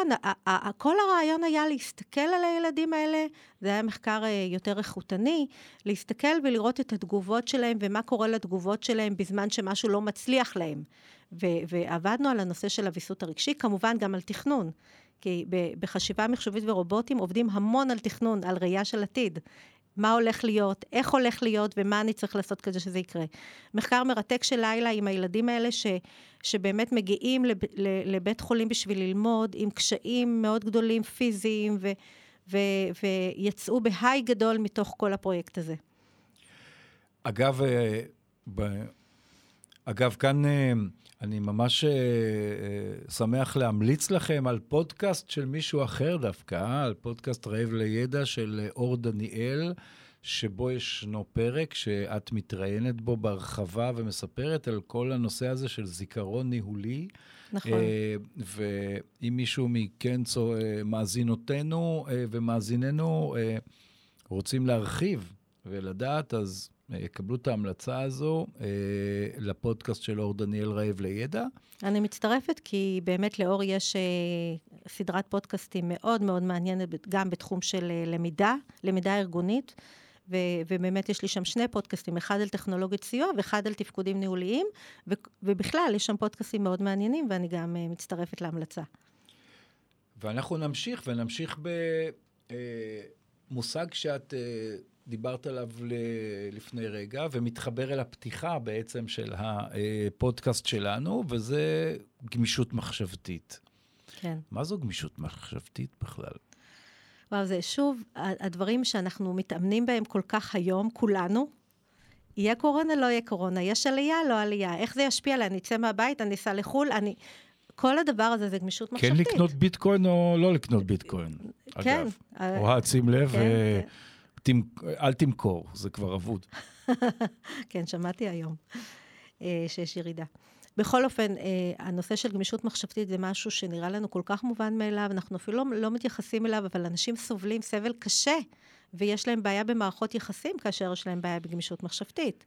כל הרעיון היה להסתכל על הילדים האלה, זה היה מחקר יותר איכותני, להסתכל ולראות את התגובות שלהם, ומה קורה לתגובות שלהם בזמן שמשהו לא מצליח להם. ועבדנו על הנושא של הוויסות הרגשי, כמובן גם על תכנון, כי בחשיבה מחשובית ורובוטים עובדים המון על תכנון, על ראייה של עתיד. מה הולך להיות, איך הולך להיות, ומה אני צריך לעשות כדי שזה יקרה. מחקר מרתק של לילה עם הילדים האלה, שבאמת מגיעים לבית חולים בשביל ללמוד, עם קשיים מאוד גדולים, פיזיים, ויצאו בהיי גדול מתוך כל הפרויקט הזה. אגב, כאן אני ממש שמח להמליץ לכם על פודקאסט של מישהו אחר דווקא, על פודקאסט רעב לידע של אור דניאל, שבו ישנו פרק שאת מתראיינת בו בהרחבה ומספרת על כל הנושא הזה של זיכרון ניהולי. נכון. ואם מישהו מכן מאזינותינו ומאזיננו רוצים להרחיב ולדעת, אז יקבלו את ההמלצה הזו לפודקאסט של אור דניאל רעב לידע. אני מצטרפת, כי באמת לאור יש סדרת פודקאסטים מאוד מאוד מעניינת, גם בתחום של למידה ארגונית, ובאמת יש לי שם שני פודקאסטים, אחד על טכנולוגית סיוע, ואחד על תפקודים ניהוליים, ובכלל יש שם פודקאסטים מאוד מעניינים, ואני גם מצטרפת להמלצה. ואנחנו נמשיך במושג שאת דיברת עליו לפני רגע, ומתחבר אל הפתיחה בעצם של הפודקאסט שלנו, וזה גמישות מחשבתית. כן. מה זו גמישות מחשבתית בכלל? וואו, זה שוב, הדברים שאנחנו מתאמנים בהם כל כך היום, כולנו, יהיה קורונה, לא יהיה קורונה, יש עלייה, לא עלייה, איך זה ישפיע עליי, אני אצא מהבית, אני אסע לחול, כל הדבר הזה זה גמישות מחשבתית. כן לקנות ביטקוין או לא לקנות ביטקוין, אגב. אוהד, שים לב, אל תמכור, זה כבר עבוד. כן, שמעתי היום שיש ירידה. בכל אופן, הנושא של גמישות מחשבתית זה משהו שנראה לנו כל כך מובן מאליו, אנחנו אפילו לא מתייחסים אליו, אבל אנשים סובלים סבל קשה, ויש להם בעיה במערכות יחסים, כאשר יש להם בעיה בגמישות מחשבתית.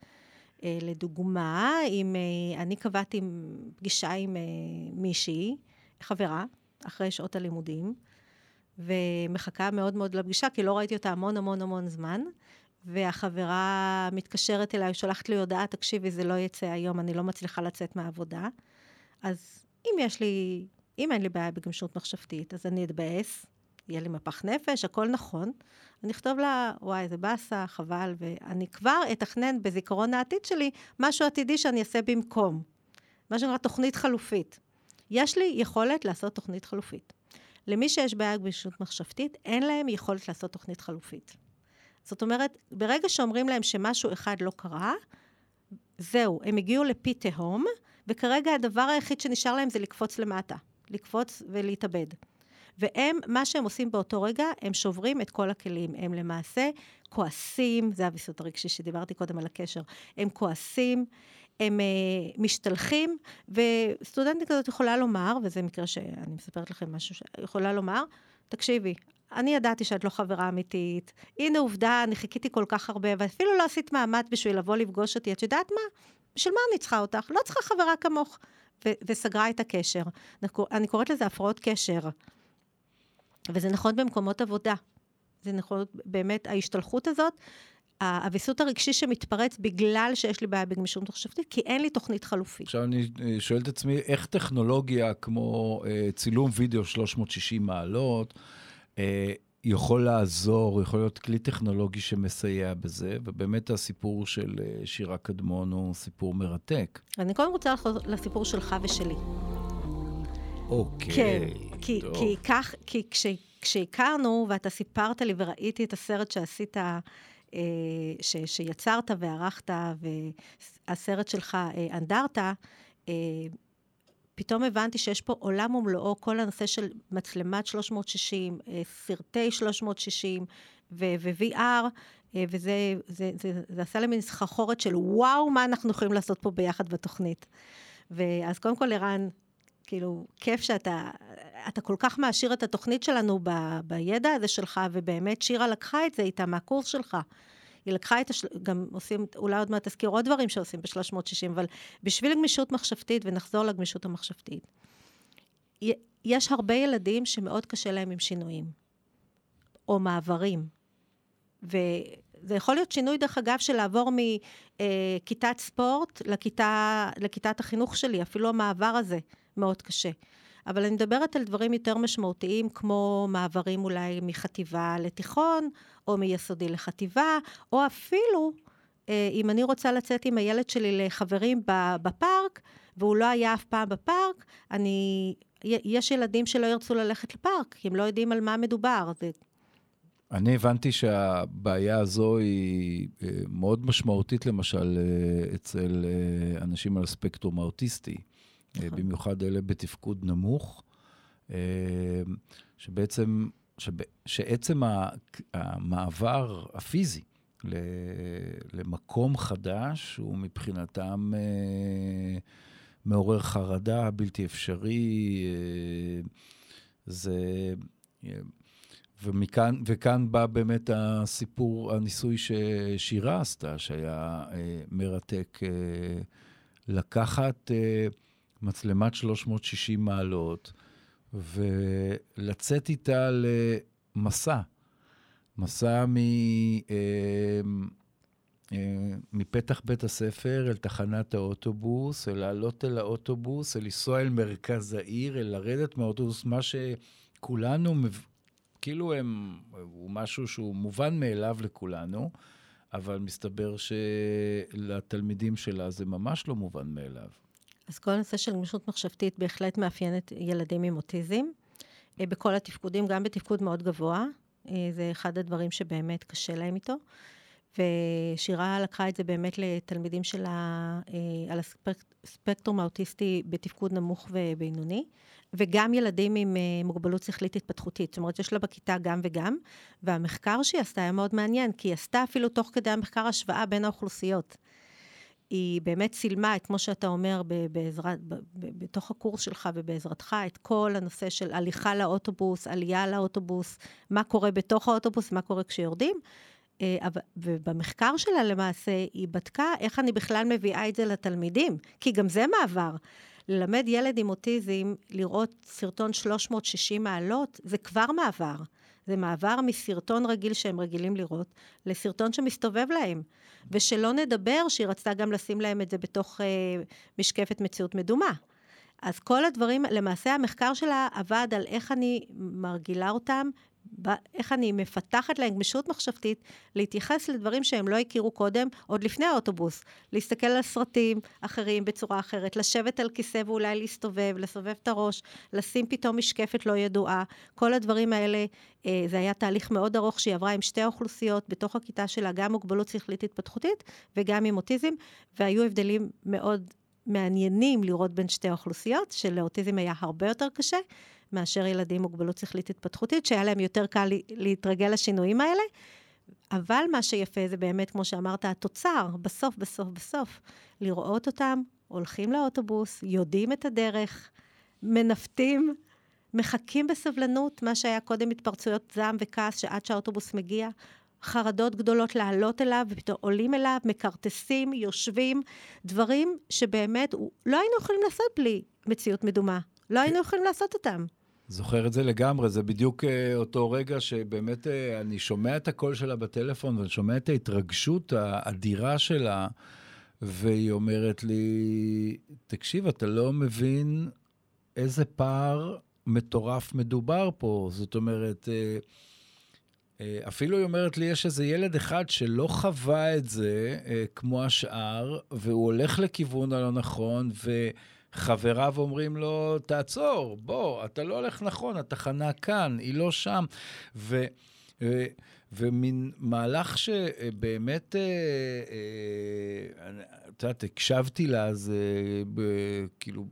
לדוגמה, אני קבעתי פגישה עם מישהי, חברה, אחרי שעות הלימודים, ומחכה מאוד מאוד לפגישה, כי לא ראיתי אותה המון המון המון זמן, והחברה מתקשרת אליי, שולחת לי הודעה, תקשיבי, זה לא יצא היום, אני לא מצליחה לצאת מהעבודה, אז אם אין לי בעיה בגמישות מחשבתית, אז אני אתבאס, יהיה לי מפח נפש, הכל נכון, אני אכתוב לה, וואי, זה בסה, חבל, ואני כבר אתכנן בזיכרון העתיד שלי, משהו עתידי שאני אעשה במקום, מה שנראה תוכנית חלופית. יש לי יכולת לעשות תוכנית חלופית. למי שיש בעיה גמישות מחשבתית, אין להם יכולת לעשות תוכנית חלופית. זאת אומרת, ברגע שאומרים להם שמשהו אחד לא קרה, זהו, הם הגיעו לפי תהום, וכרגע הדבר היחיד שנשאר להם זה לקפוץ למטה, לקפוץ ולהתאבד. והם, מה שהם עושים באותו רגע, הם שוברים את כל הכלים. הם למעשה כועסים, זה הוויסות הרגשי שדיברתי קודם על הקשר, הם כועסים, הם משתלחים, וסטודנטית כזאת יכולה לומר, וזה מקרה שאני מספרת לכם משהו, יכולה לומר, תקשיבי, אני ידעתי שאת לא חברה אמיתית, הנה עובדה, אני חיכיתי כל כך הרבה, ואפילו לא עשית מעמד בשביל לבוא לפגוש אותי, את יודעת מה? של מה אני צריכה אותך? לא צריכה חברה כמוך, וסגרה את הקשר. אני קוראת לזה הפרעות קשר, וזה נכון במקומות עבודה, זה נכון באמת ההשתלחות הזאת, הוויסות הרגשי שמתפרץ בגלל שיש לי בעיה בגמישות מחשבתית, כי אין לי תוכנית חלופית. עכשיו אני שואל את עצמי, איך טכנולוגיה כמו צילום וידאו 360 מעלות, יכול לעזור, יכול להיות כלי טכנולוגי שמסייע בזה, ובאמת הסיפור של שירה קדמון הוא סיפור מרתק. אני קודם רוצה לסיפור שלך ושלי. אוקיי, כן, כי כשהכרנו, ואתה סיפרת לי וראיתי את הסרט שעשית שיצרת וערכת, והסרט שלך אנדרת, פתאום הבנתי שיש פה עולם ומלואו, כל הנושא של מצלמת 360, סרטי 360 ו-VR, וזה עשה למין סחחורת של וואו, מה אנחנו יכולים לעשות פה ביחד בתוכנית. ואז קודם כל, ערן, כאילו, כיף שאתה כל כך מעשיר את התוכנית שלנו בידע הזה שלך, ובאמת שירה לקחה את זה איתה מהקורס שלך. היא לקחה את, גם עושים, אולי עוד מעט תזכיר עוד דברים שעושים ב-360, אבל בשביל הגמישות מחשבתית, ונחזור לגמישות המחשבתית, יש הרבה ילדים שמאוד קשה להם עם שינויים, או מעברים. וזה יכול להיות שינוי, דרך אגב, של לעבור מכיתת ספורט לכיתת החינוך שלי, אפילו המעבר הזה מאוד קשה. אבל אני מדברת על דברים יותר משמעותיים, כמו מעברים אולי מחטיבה לתיכון, או מיסודי לחטיבה, או אפילו, אם אני רוצה לצאת עם הילד שלי לחברים בפארק, והוא לא היה אף פעם בפארק, יש ילדים שלא ירצו ללכת לפארק, כי הם לא יודעים על מה מדובר. אני הבנתי שהבעיה הזו היא מאוד משמעותית, למשל, אצל אנשים על הספקטרום האוטיסטי. במיוחד אלה בתפקוד נמוך, שבעצם המעבר הפיזי למקום חדש, הוא מבחינתם מעורר חרדה, בלתי אפשרי, זה... וכאן בא באמת הסיפור, הניסוי ששירה עשתה, שהיה מרתק לקחת... מצלמת 360 מעלות, ולצאת איתה למסע. מסע מפתח בית הספר אל תחנת האוטובוס, אל לעלות אל האוטובוס, אל לנסוע אל מרכז העיר, אל לרדת מהאוטובוס, מה שכולנו, כאילו הוא משהו שהוא מובן מאליו לכולנו, אבל מסתבר שלתלמידים שלה זה ממש לא מובן מאליו. אז כל הנושא של גמישות מחשבתית בהחלט מאפיינת ילדים עם אוטיזם, בכל התפקודים, גם בתפקוד מאוד גבוה, זה אחד הדברים שבאמת קשה להם איתו, ושירה לקחה את זה באמת לתלמידים שלה על הספקטרום האוטיסטי בתפקוד נמוך ובינוני, וגם ילדים עם מוגבלות שכלית התפתחותית, זאת אומרת יש לה בכיתה גם וגם, והמחקר שהיא עשתה היה מאוד מעניין, כי היא עשתה אפילו תוך כדי המחקר השוואה בין האוכלוסיות, היא באמת צילמה, כמו שאתה אומר, בתוך הקורס שלך ובעזרתך, את כל הנושא של הליכה לאוטובוס, עלייה לאוטובוס, מה קורה בתוך האוטובוס, מה קורה כשיורדים, ובמחקר שלה למעשה היא בדקה איך אני בכלל מביאה את זה לתלמידים, כי גם זה מעבר. ללמד ילד עם אוטיזם, לראות סרטון 360 מעלות, זה כבר מעבר. זה מעבר מסרטון רגיל שהם רגילים לראות, לסרטון שמסתובב להם. ושלא נדבר שהיא רצתה גם לשים להם את זה בתוך משקפת מציאות מדומה. אז כל הדברים, למעשה המחקר שלה עבד על איך אני מרגילה אותם, איך אני מפתחת להם גמישות מחשבתית, להתייחס לדברים שהם לא הכירו קודם, עוד לפני האוטובוס. להסתכל על סרטים אחרים בצורה אחרת, לשבת על כיסא ואולי להסתובב, לסובב את הראש, לשים פתאום משקפת לא ידועה. כל הדברים האלה, זה היה תהליך מאוד ארוך שהיא עברה עם שתי האוכלוסיות, בתוך הכיתה שלה, גם מוגבלות שכלית התפתחותית וגם עם אוטיזם, והיו הבדלים מאוד מעניינים לראות בין שתי האוכלוסיות, שלאוטיזם היה הרבה יותר קשה, מאשר ילדים מוגבלות שכלית התפתחותית, שהיה להם יותר קל להתרגל לשינויים האלה, אבל מה שיפה זה באמת, כמו שאמרת, התוצר, בסוף, לראות אותם, הולכים לאוטובוס, יודעים את הדרך, מנפטים, מחכים בסבלנות, מה שהיה קודם התפרצויות זעם וכעס, שעד שהאוטובוס מגיע, חרדות גדולות לעלות אליו, ופתאום עולים אליו, מקרטסים, יושבים, דברים שבאמת לא היינו יכולים לעשות בלי מציאות מדומה. לא היינו יכולים לעשות אותם. זוכר את זה לגמרי, זה בדיוק אותו רגע שבאמת אני שומע את הקול שלה בטלפון, ואני שומע את ההתרגשות האדירה שלה, והיא אומרת לי, תקשיב, אתה לא מבין איזה פער מטורף מדובר פה. זאת אומרת, אפילו היא אומרת לי, יש איזה ילד אחד שלא חווה את זה, כמו השאר, והוא הולך לכיוון הלא נכון, חבריו אומרים לו, תעצור, בוא, אתה לא הולך נכון, התחנה כאן, היא לא שם. ומין מהלך שבאמת, את יודעת, הקשבתי לה, אז כאילו,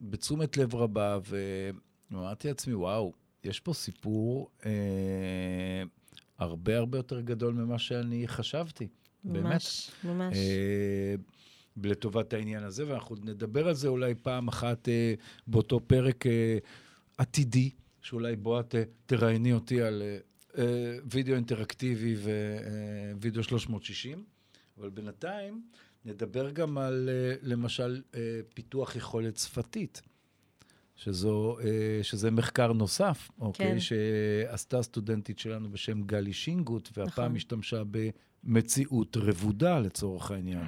בתשומת לב רבה, ואמרתי לעצמי, וואו, יש פה סיפור הרבה הרבה יותר גדול ממה שאני חשבתי. ממש, באמת. ממש. לטובת העניין הזה, ואנחנו נדבר על זה אולי פעם אחת באותו פרק עתידי, שאולי בוא תראייני אותי על וידאו אינטראקטיבי ווידאו 360, אבל בינתיים נדבר גם על, למשל, פיתוח יכולת שפתית, שזה מחקר נוסף, אוקיי, שעשתה סטודנטית שלנו בשם גלי שינגוט, והפעם השתמשה במציאות רבודה לצורך העניין.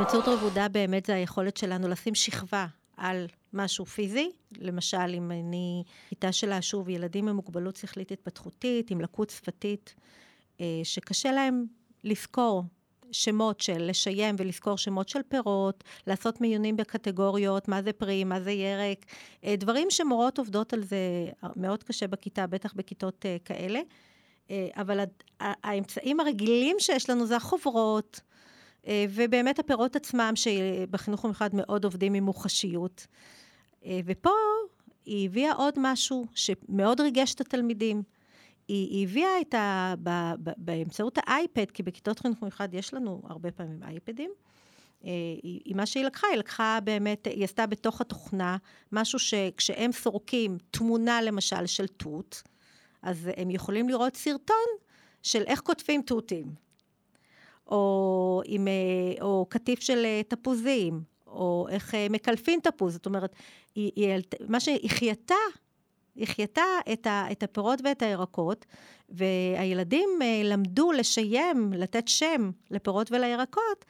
מציאות רבודה באמת זה היכולת שלנו לשים שכבה על משהו פיזי, למשל אם אני איתה שלה שוב ילדים עם מוגבלות שכלית התפתחותית, עם לקות שפתית, שקשה להם לזכור שמות של, לשיים ולזכור שמות של פירות, לעשות מיונים בקטגוריות, מה זה פרי, מה זה ירק, דברים שמורות עובדות על זה מאוד קשה בכיתה, בטח בכיתות כאלה, אבל האמצעים הרגילים שיש לנו זה החוברות, ובאמת הפירות עצמם שבחינוך המיוחד מאוד עובדים עם מוחשיות. ופה היא הביאה עוד משהו שמאוד ריגש את התלמידים, היא הביאה את באמצעות האייפד, כי בכיתות חינוך מיוחד יש לנו הרבה פעמים אייפדים, מה שהיא לקחה, באמת, היא עשתה בתוך התוכנה, משהו שכשהם סורקים תמונה למשל של תות, אז הם יכולים לראות סרטון של איך כותבים תותים, או כתיב של תפוזים, או איך מקלפים תפוז, זאת אומרת, מה שהיא חייתה, היא חייתה את הפירות ואת הירקות, והילדים למדו לשיים, לתת שם לפירות ולירקות,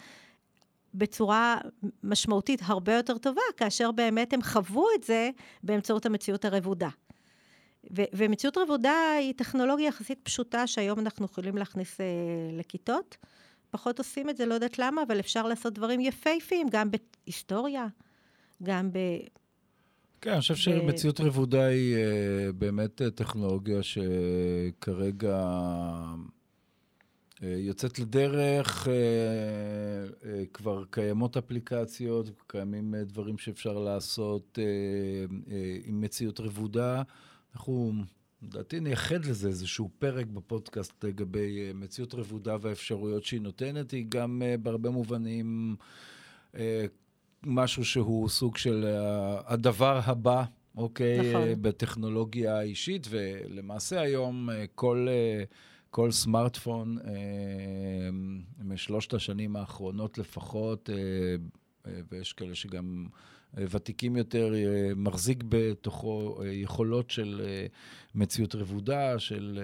בצורה משמעותית הרבה יותר טובה, כאשר באמת הם חוו את זה באמצעות המציאות הרבודה. ומציאות רבודה היא טכנולוגיה יחסית פשוטה, שהיום אנחנו יכולים להכניס לכיתות. פחות עושים את זה, לא יודעת למה, אבל אפשר לעשות דברים יפהפיים, גם בהיסטוריה, גם ב... כן, אני חושב שמציאות רבודה היא באמת טכנולוגיה שכרגע יוצאת לדרך, כבר קיימות אפליקציות, קיימים דברים שאפשר לעשות עם מציאות רבודה. אנחנו, לדעתי, נייחד לזה איזשהו פרק בפודקאסט לגבי מציאות רבודה והאפשרויות שהיא נותנת, היא גם בהרבה מובנים משהו שהוא סוג של הדבר הבא, אוקיי, בטכנולוגיה האישית, ולמעשה היום כל סמארטפון, משלושת השנים האחרונות לפחות, ויש כאלה שגם ותיקים יותר, מחזיק בתוכו יכולות של מציאות רבודה, של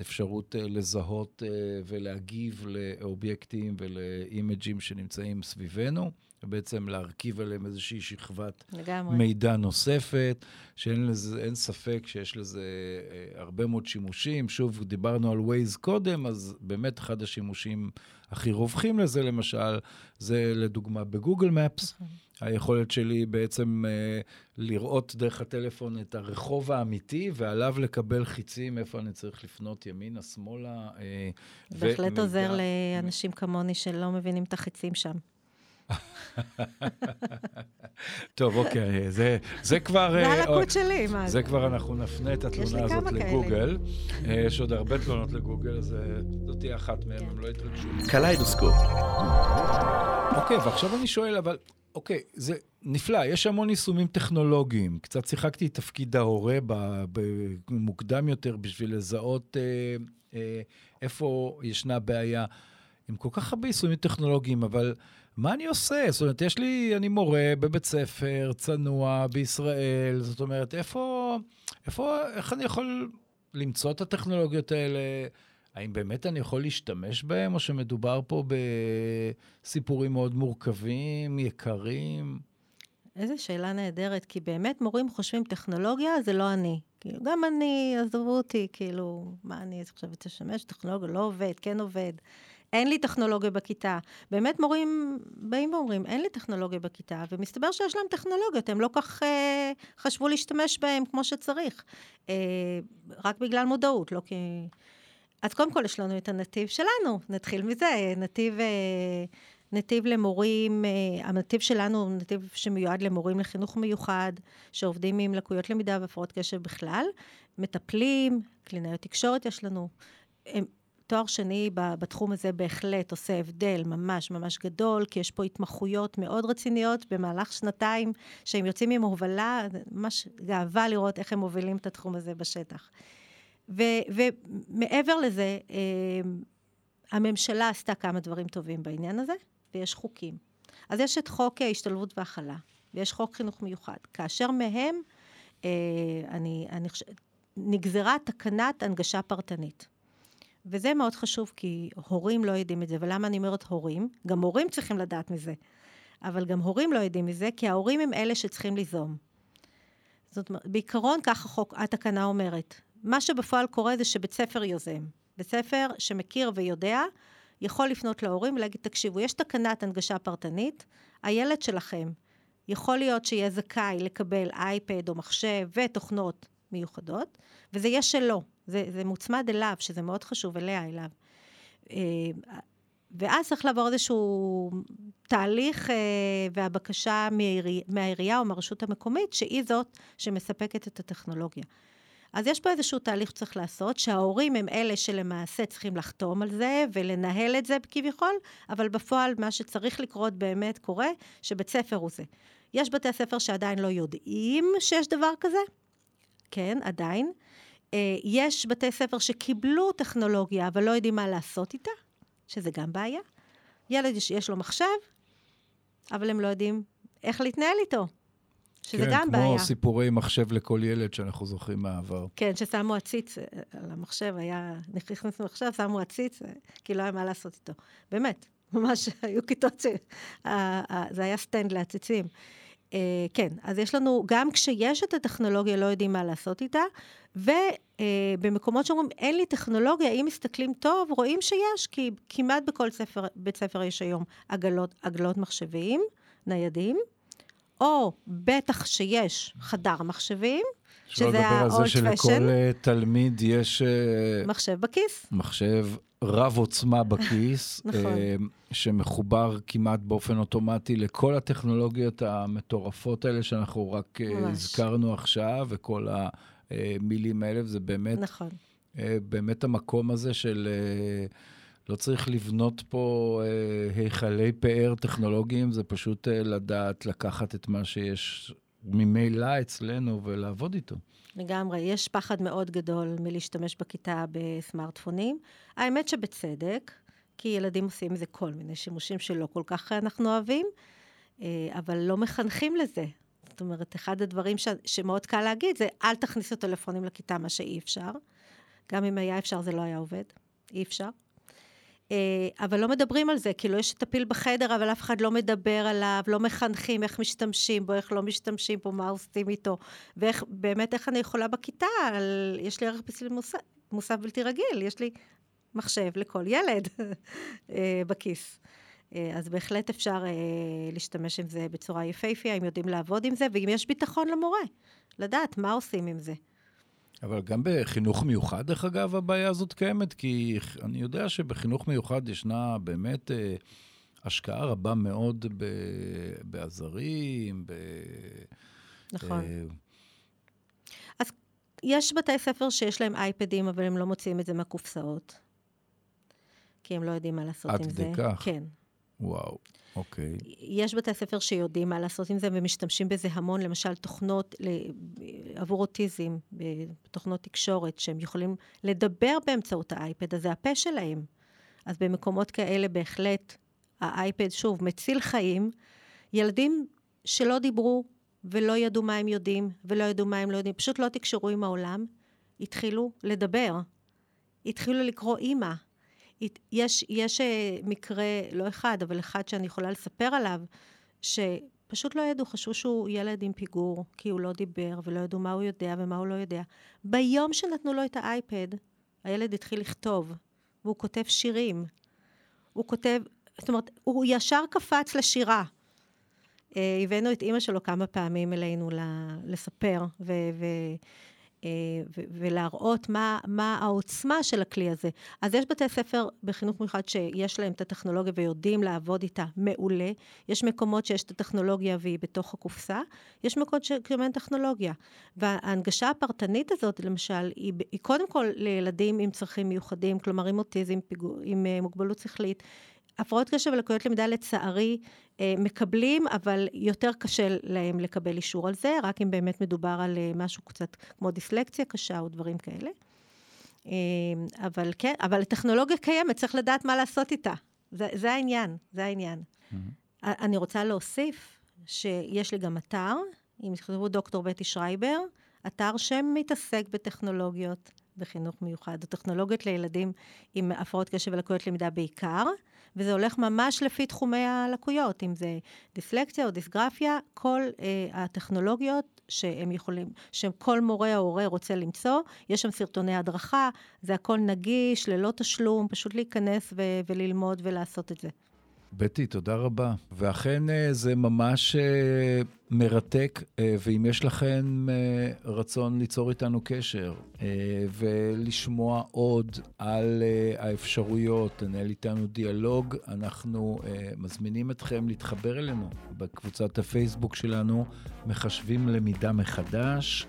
אפשרות לזהות ולהגיב לאובייקטים ולאימג'ים שנמצאים סביבנו, בעצם להרכיב עליהם איזושהי שכבת מידע נוספת, שאין ספק שיש לזה הרבה מאוד שימושים. שוב, דיברנו על Waze קודם, אז באמת אחד השימושים הכי רווחים לזה, למשל, זה לדוגמה בגוגל מפס, היכולת שלי בעצם לראות דרך הטלפון את הרחוב האמיתי, ועליו לקבל חיצים איפה אני צריך לפנות, ימינה, שמאלה. בהחלט עוזר לאנשים כמוני שלא מבינים את החיצים שם. טוב, אוקיי, זה כבר... זה הלקות שלי, מה זה? זה כבר אנחנו נפנה את התלונה הזאת לגוגל. יש עוד הרבה תלונות לגוגל, אז זאת תהיה אחת מהן, הם לא יתרגשו. קליידוסקופ. אוקיי, ועכשיו אני שואל, אבל... אוקיי, זה נפלא, יש המון יישומים טכנולוגיים, קצת שיחקתי את תפקיד ההורה במוקדם יותר, בשביל לזהות איפה ישנה בעיה, עם כל כך הרבה יישומים טכנולוגיים, אבל מה אני עושה? זאת אומרת, אני מורה בבית ספר, צנוע בישראל, זאת אומרת, איך אני יכול למצוא את הטכנולוגיות האלה? האם באמת אני יכול להשתמש בהם, או שמדובר פה בסיפורים מאוד מורכבים, יקרים? איזו שאלה נהדרת, כי באמת מורים חושבים טכנולוגיה, זה לא אני. גם אני, עזבו אותי, כאילו, מה אני חושבת לשמש? טכנולוגיה לא עובד, כן עובד. אין לי טכנולוגיה בכיתה. באמת מורים באים ואומרים, אין לי טכנולוגיה בכיתה, ומסתבר שיש להם טכנולוגיות, הם לא כך חשבו להשתמש בהם כמו שצריך. רק בגלל מודעות, לא כי... אז קודם כל יש לנו את הנתיב שלנו, נתחיל מזה, נתיב למורים, הנתיב שלנו הוא נתיב שמיועד למורים לחינוך מיוחד, שעובדים עם לקויות למידה והפרעות קשב בכלל, מטפלים, קלינאיות תקשורת יש לנו, תואר שני בתחום הזה בהחלט עושה הבדל ממש ממש גדול, כי יש פה התמחויות מאוד רציניות במהלך שנתיים, שהם יוצאים עם הובלה, ממש גאווה לראות איך הם מובילים את התחום הזה בשטח. ומעבר לזה, הממשלה עשתה כמה דברים טובים בעניין הזה, ויש חוקים. אז יש את חוק ההשתלבות והחלה, ויש חוק חינוך מיוחד. כאשר מהם, נגזרה תקנת הנגשה פרטנית. וזה מאוד חשוב, כי הורים לא יודעים את זה. ולמה אני אומרת הורים? גם הורים צריכים לדעת מזה. אבל גם הורים לא יודעים מזה, כי ההורים הם אלה שצריכים ליזום. זאת אומרת, בעיקרון ככה התקנה אומרת. מה שבפועל קורה זה שבית ספר יוזם. בית ספר שמכיר ויודע, יכול לפנות להורים ולהגיד, תקשיבו, יש תקנת הנגשה פרטנית, הילד שלכם יכול להיות שיהיה זכאי לקבל אייפד או מחשב ותוכנות מיוחדות, וזה יהיה שלו. זה מוצמד אליו, שזה מאוד חשוב אליה, אליו. ואז צריך לעבור איזשהו תהליך והבקשה מהעירייה או מהרשות המקומית, שהיא זאת שמספקת את הטכנולוגיה. אז יש פה איזשהו תהליך שצריך לעשות, שההורים הם אלה שלמעשה צריכים לחתום על זה, ולנהל את זה כביכול, אבל בפועל מה שצריך לקרות באמת קורה, שבית ספר הוא זה. יש בתי ספר שעדיין לא יודעים שיש דבר כזה? כן, עדיין. יש בתי ספר שקיבלו טכנולוגיה, אבל לא יודעים מה לעשות איתה, שזה גם בעיה. ילד יש לו מחשב, אבל הם לא יודעים איך להתנהל איתו. שזה כן, גם בעיה. כן, כמו סיפורי מחשב לכל ילד שאנחנו זוכרים מהעבר. כן, ששמו עציץ על המחשב, היה נכנס למחשב, שמו עציץ, כי לא היה מה לעשות איתו. באמת, ממש היו כיתות זה היה סטנד לעציצים. כן, אז יש לנו, גם כשיש את הטכנולוגיה, לא יודעים מה לעשות איתה, ובמקומות שאומרים, אין לי טכנולוגיה, אם מסתכלים טוב, רואים שיש, כי כמעט בכל בית ספר יש היום עגלות מחשבים, ניידים, או בטח שיש חדר מחשבים, שזה ה-old fashion. שלכל תלמיד יש... מחשב בכיס. מחשב רב עוצמה בכיס, נכון. שמחובר כמעט באופן אוטומטי לכל הטכנולוגיות המטורפות האלה, שאנחנו רק הזכרנו עכשיו, וכל המילים האלה, זה באמת, נכון. באמת המקום הזה של... לא צריך לבנות פה היכלי פאר טכנולוגיים, זה פשוט לדעת לקחת את מה שיש ממילא אצלנו ולעבוד איתו. לגמרי, יש פחד מאוד גדול מלהשתמש בכיתה בסמארטפונים. האמת שבצדק, כי ילדים עושים איזה כל מיני שימושים שלא כל כך אנחנו אוהבים, אבל לא מחנכים לזה. זאת אומרת, אחד הדברים שמאוד קל להגיד זה, אל תכניסו טלפונים לכיתה מה שאי אפשר. גם אם היה אפשר זה לא היה עובד, אי אפשר. אבל לא מדברים על זה, כאילו יש את הפיל בחדר, אבל אף אחד לא מדבר עליו, לא מחנכים, איך משתמשים בו, איך לא משתמשים בו, מה עושים איתו, ואיך, באמת איך אני יכולה בכיתה, יש לי ערך מוסף בלתי רגיל, יש לי מחשב לכל ילד בכיס. אז בהחלט אפשר להשתמש עם זה בצורה יפהפיה, אם יודעים לעבוד עם זה, ואם יש ביטחון למורה, לדעת מה עושים עם זה. אבל גם בחינוך מיוחד, דרך אגב, הבעיה הזאת קיימת, כי אני יודע שבחינוך מיוחד ישנה באמת השקעה רבה מאוד בעזרים. נכון. אז יש בתי ספר שיש להם אייפדים, אבל הם לא מוציאים את זה מהקופסאות, כי הם לא יודעים מה לעשות עם זה. עד כדי כך? כן. וואו, אוקיי. יש בתי ספר שיודעים מה לעשות עם זה, ומשתמשים בזה המון, למשל תוכנות עבור אוטיזם, תוכנות תקשורת, שהם יכולים לדבר באמצעות האייפד, אז זה הפה שלהם. אז במקומות כאלה בהחלט, האייפד שוב מציל חיים, ילדים שלא דיברו, ולא ידעו מה הם יודעים, ולא ידעו מה הם לא יודעים, פשוט לא תקשרו עם העולם, התחילו לדבר, התחילו לקרוא אמא, יש מקרה, לא אחד, אבל אחד שאני יכולה לספר עליו, שפשוט לא ידעו, חשבו שהוא ילד עם פיגור, כי הוא לא דיבר, ולא ידעו מה הוא יודע ומה הוא לא יודע. ביום שנתנו לו את האייפד, הילד התחיל לכתוב, והוא כותב שירים. הוא כותב, זאת אומרת, הוא ישר קפץ לשירה. הבאנו את אמא שלו כמה פעמים אלינו לספר ולהראות מה העוצמה של הכלי הזה. אז יש בתי ספר בחינוך מיוחד שיש להם את הטכנולוגיה ויודעים לעבוד איתה מעולה. יש מקומות שיש את הטכנולוגיה והיא בתוך הקופסה. יש מקומות שכמובן טכנולוגיה. וההנגשה הפרטנית הזאת, למשל, היא קודם כל לילדים עם צרכים מיוחדים, כלומר עם אוטיזם, עם מוגבלות שכלית, הפרעות קשב ולקויות למידה לצערי מקבלים, אבל יותר קשה להם לקבל אישור על זה, רק אם באמת מדובר על משהו קצת כמו דיסלקציה קשה או דברים כאלה. אבל כן, אבל הטכנולוגיה קיימת, צריך לדעת מה לעשות איתה. זה העניין, זה העניין. אני רוצה להוסיף שיש לי גם אתר, אם תכתבו דוקטור בטי שרייבר, אתר שמתעסק בטכנולוגיות בחינוך מיוחד, טכנולוגיות לילדים עם הפרעות קשב ולקויות למידה בעיקר, וזה הולך ממש לפי תחומי הלקויות, אם זה דיסלקציה או דיסגרפיה, כל הטכנולוגיות שהם יכולים, שכל מורה או הורה רוצה למצוא, יש שם סרטוני הדרכה, זה הכל נגיש, ללא תשלום, פשוט להיכנס וללמוד ולעשות את זה. בטי, תודה רבה. ואכן זה ממש מרתק, ואם יש לכן רצון ליצור איתנו קשר, ולשמוע עוד על האפשרויות, לנהל איתנו דיאלוג, אנחנו מזמינים אתכם להתחבר אלינו בקבוצת הפייסבוק שלנו, מחשבים למידה מחדש.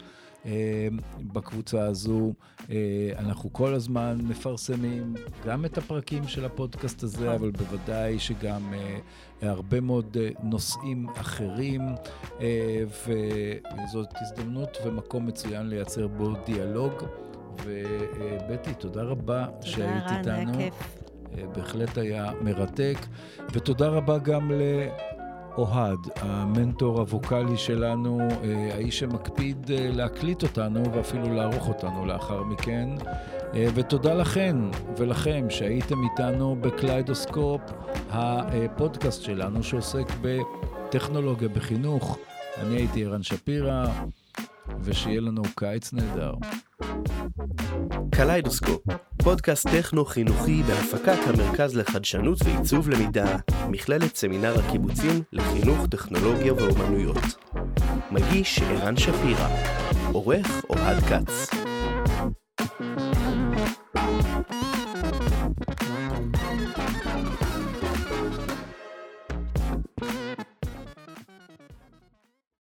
בקבוצה הזו אנחנו כל הזמן מפרסמים גם את הפרקים של הפודקאסט הזה, אבל בוודאי שגם הרבה מאוד נושאים אחרים, וזאת הזדמנות ומקום מצוין לייצר בו דיאלוג. ובטי, תודה רבה שהיית איתנו, בהחלט היה מרתק, ותודה רבה גם אוהד, המנטור הווקלי שלנו, האיש שמקפיד להקליט אותנו ואפילו לערוך אותנו לאחר מכן. ותודה לכן ולכם שהייתם איתנו בקליידוסקופ, הפודקאסט שלנו שעוסק בטכנולוגיה בחינוך. אני הייתי ערן שפירא, ושיהיה לנו קיץ נהדר. קליידוסקופ, פודקאסט טכנו-חינוכי בהפקת המרכז לחדשנות ועיצוב למידה, מכללת סמינר הקיבוצים לחינוך, טכנולוגיה ואומנויות. מגיש ערן שפירא, עורך אוהד קץ.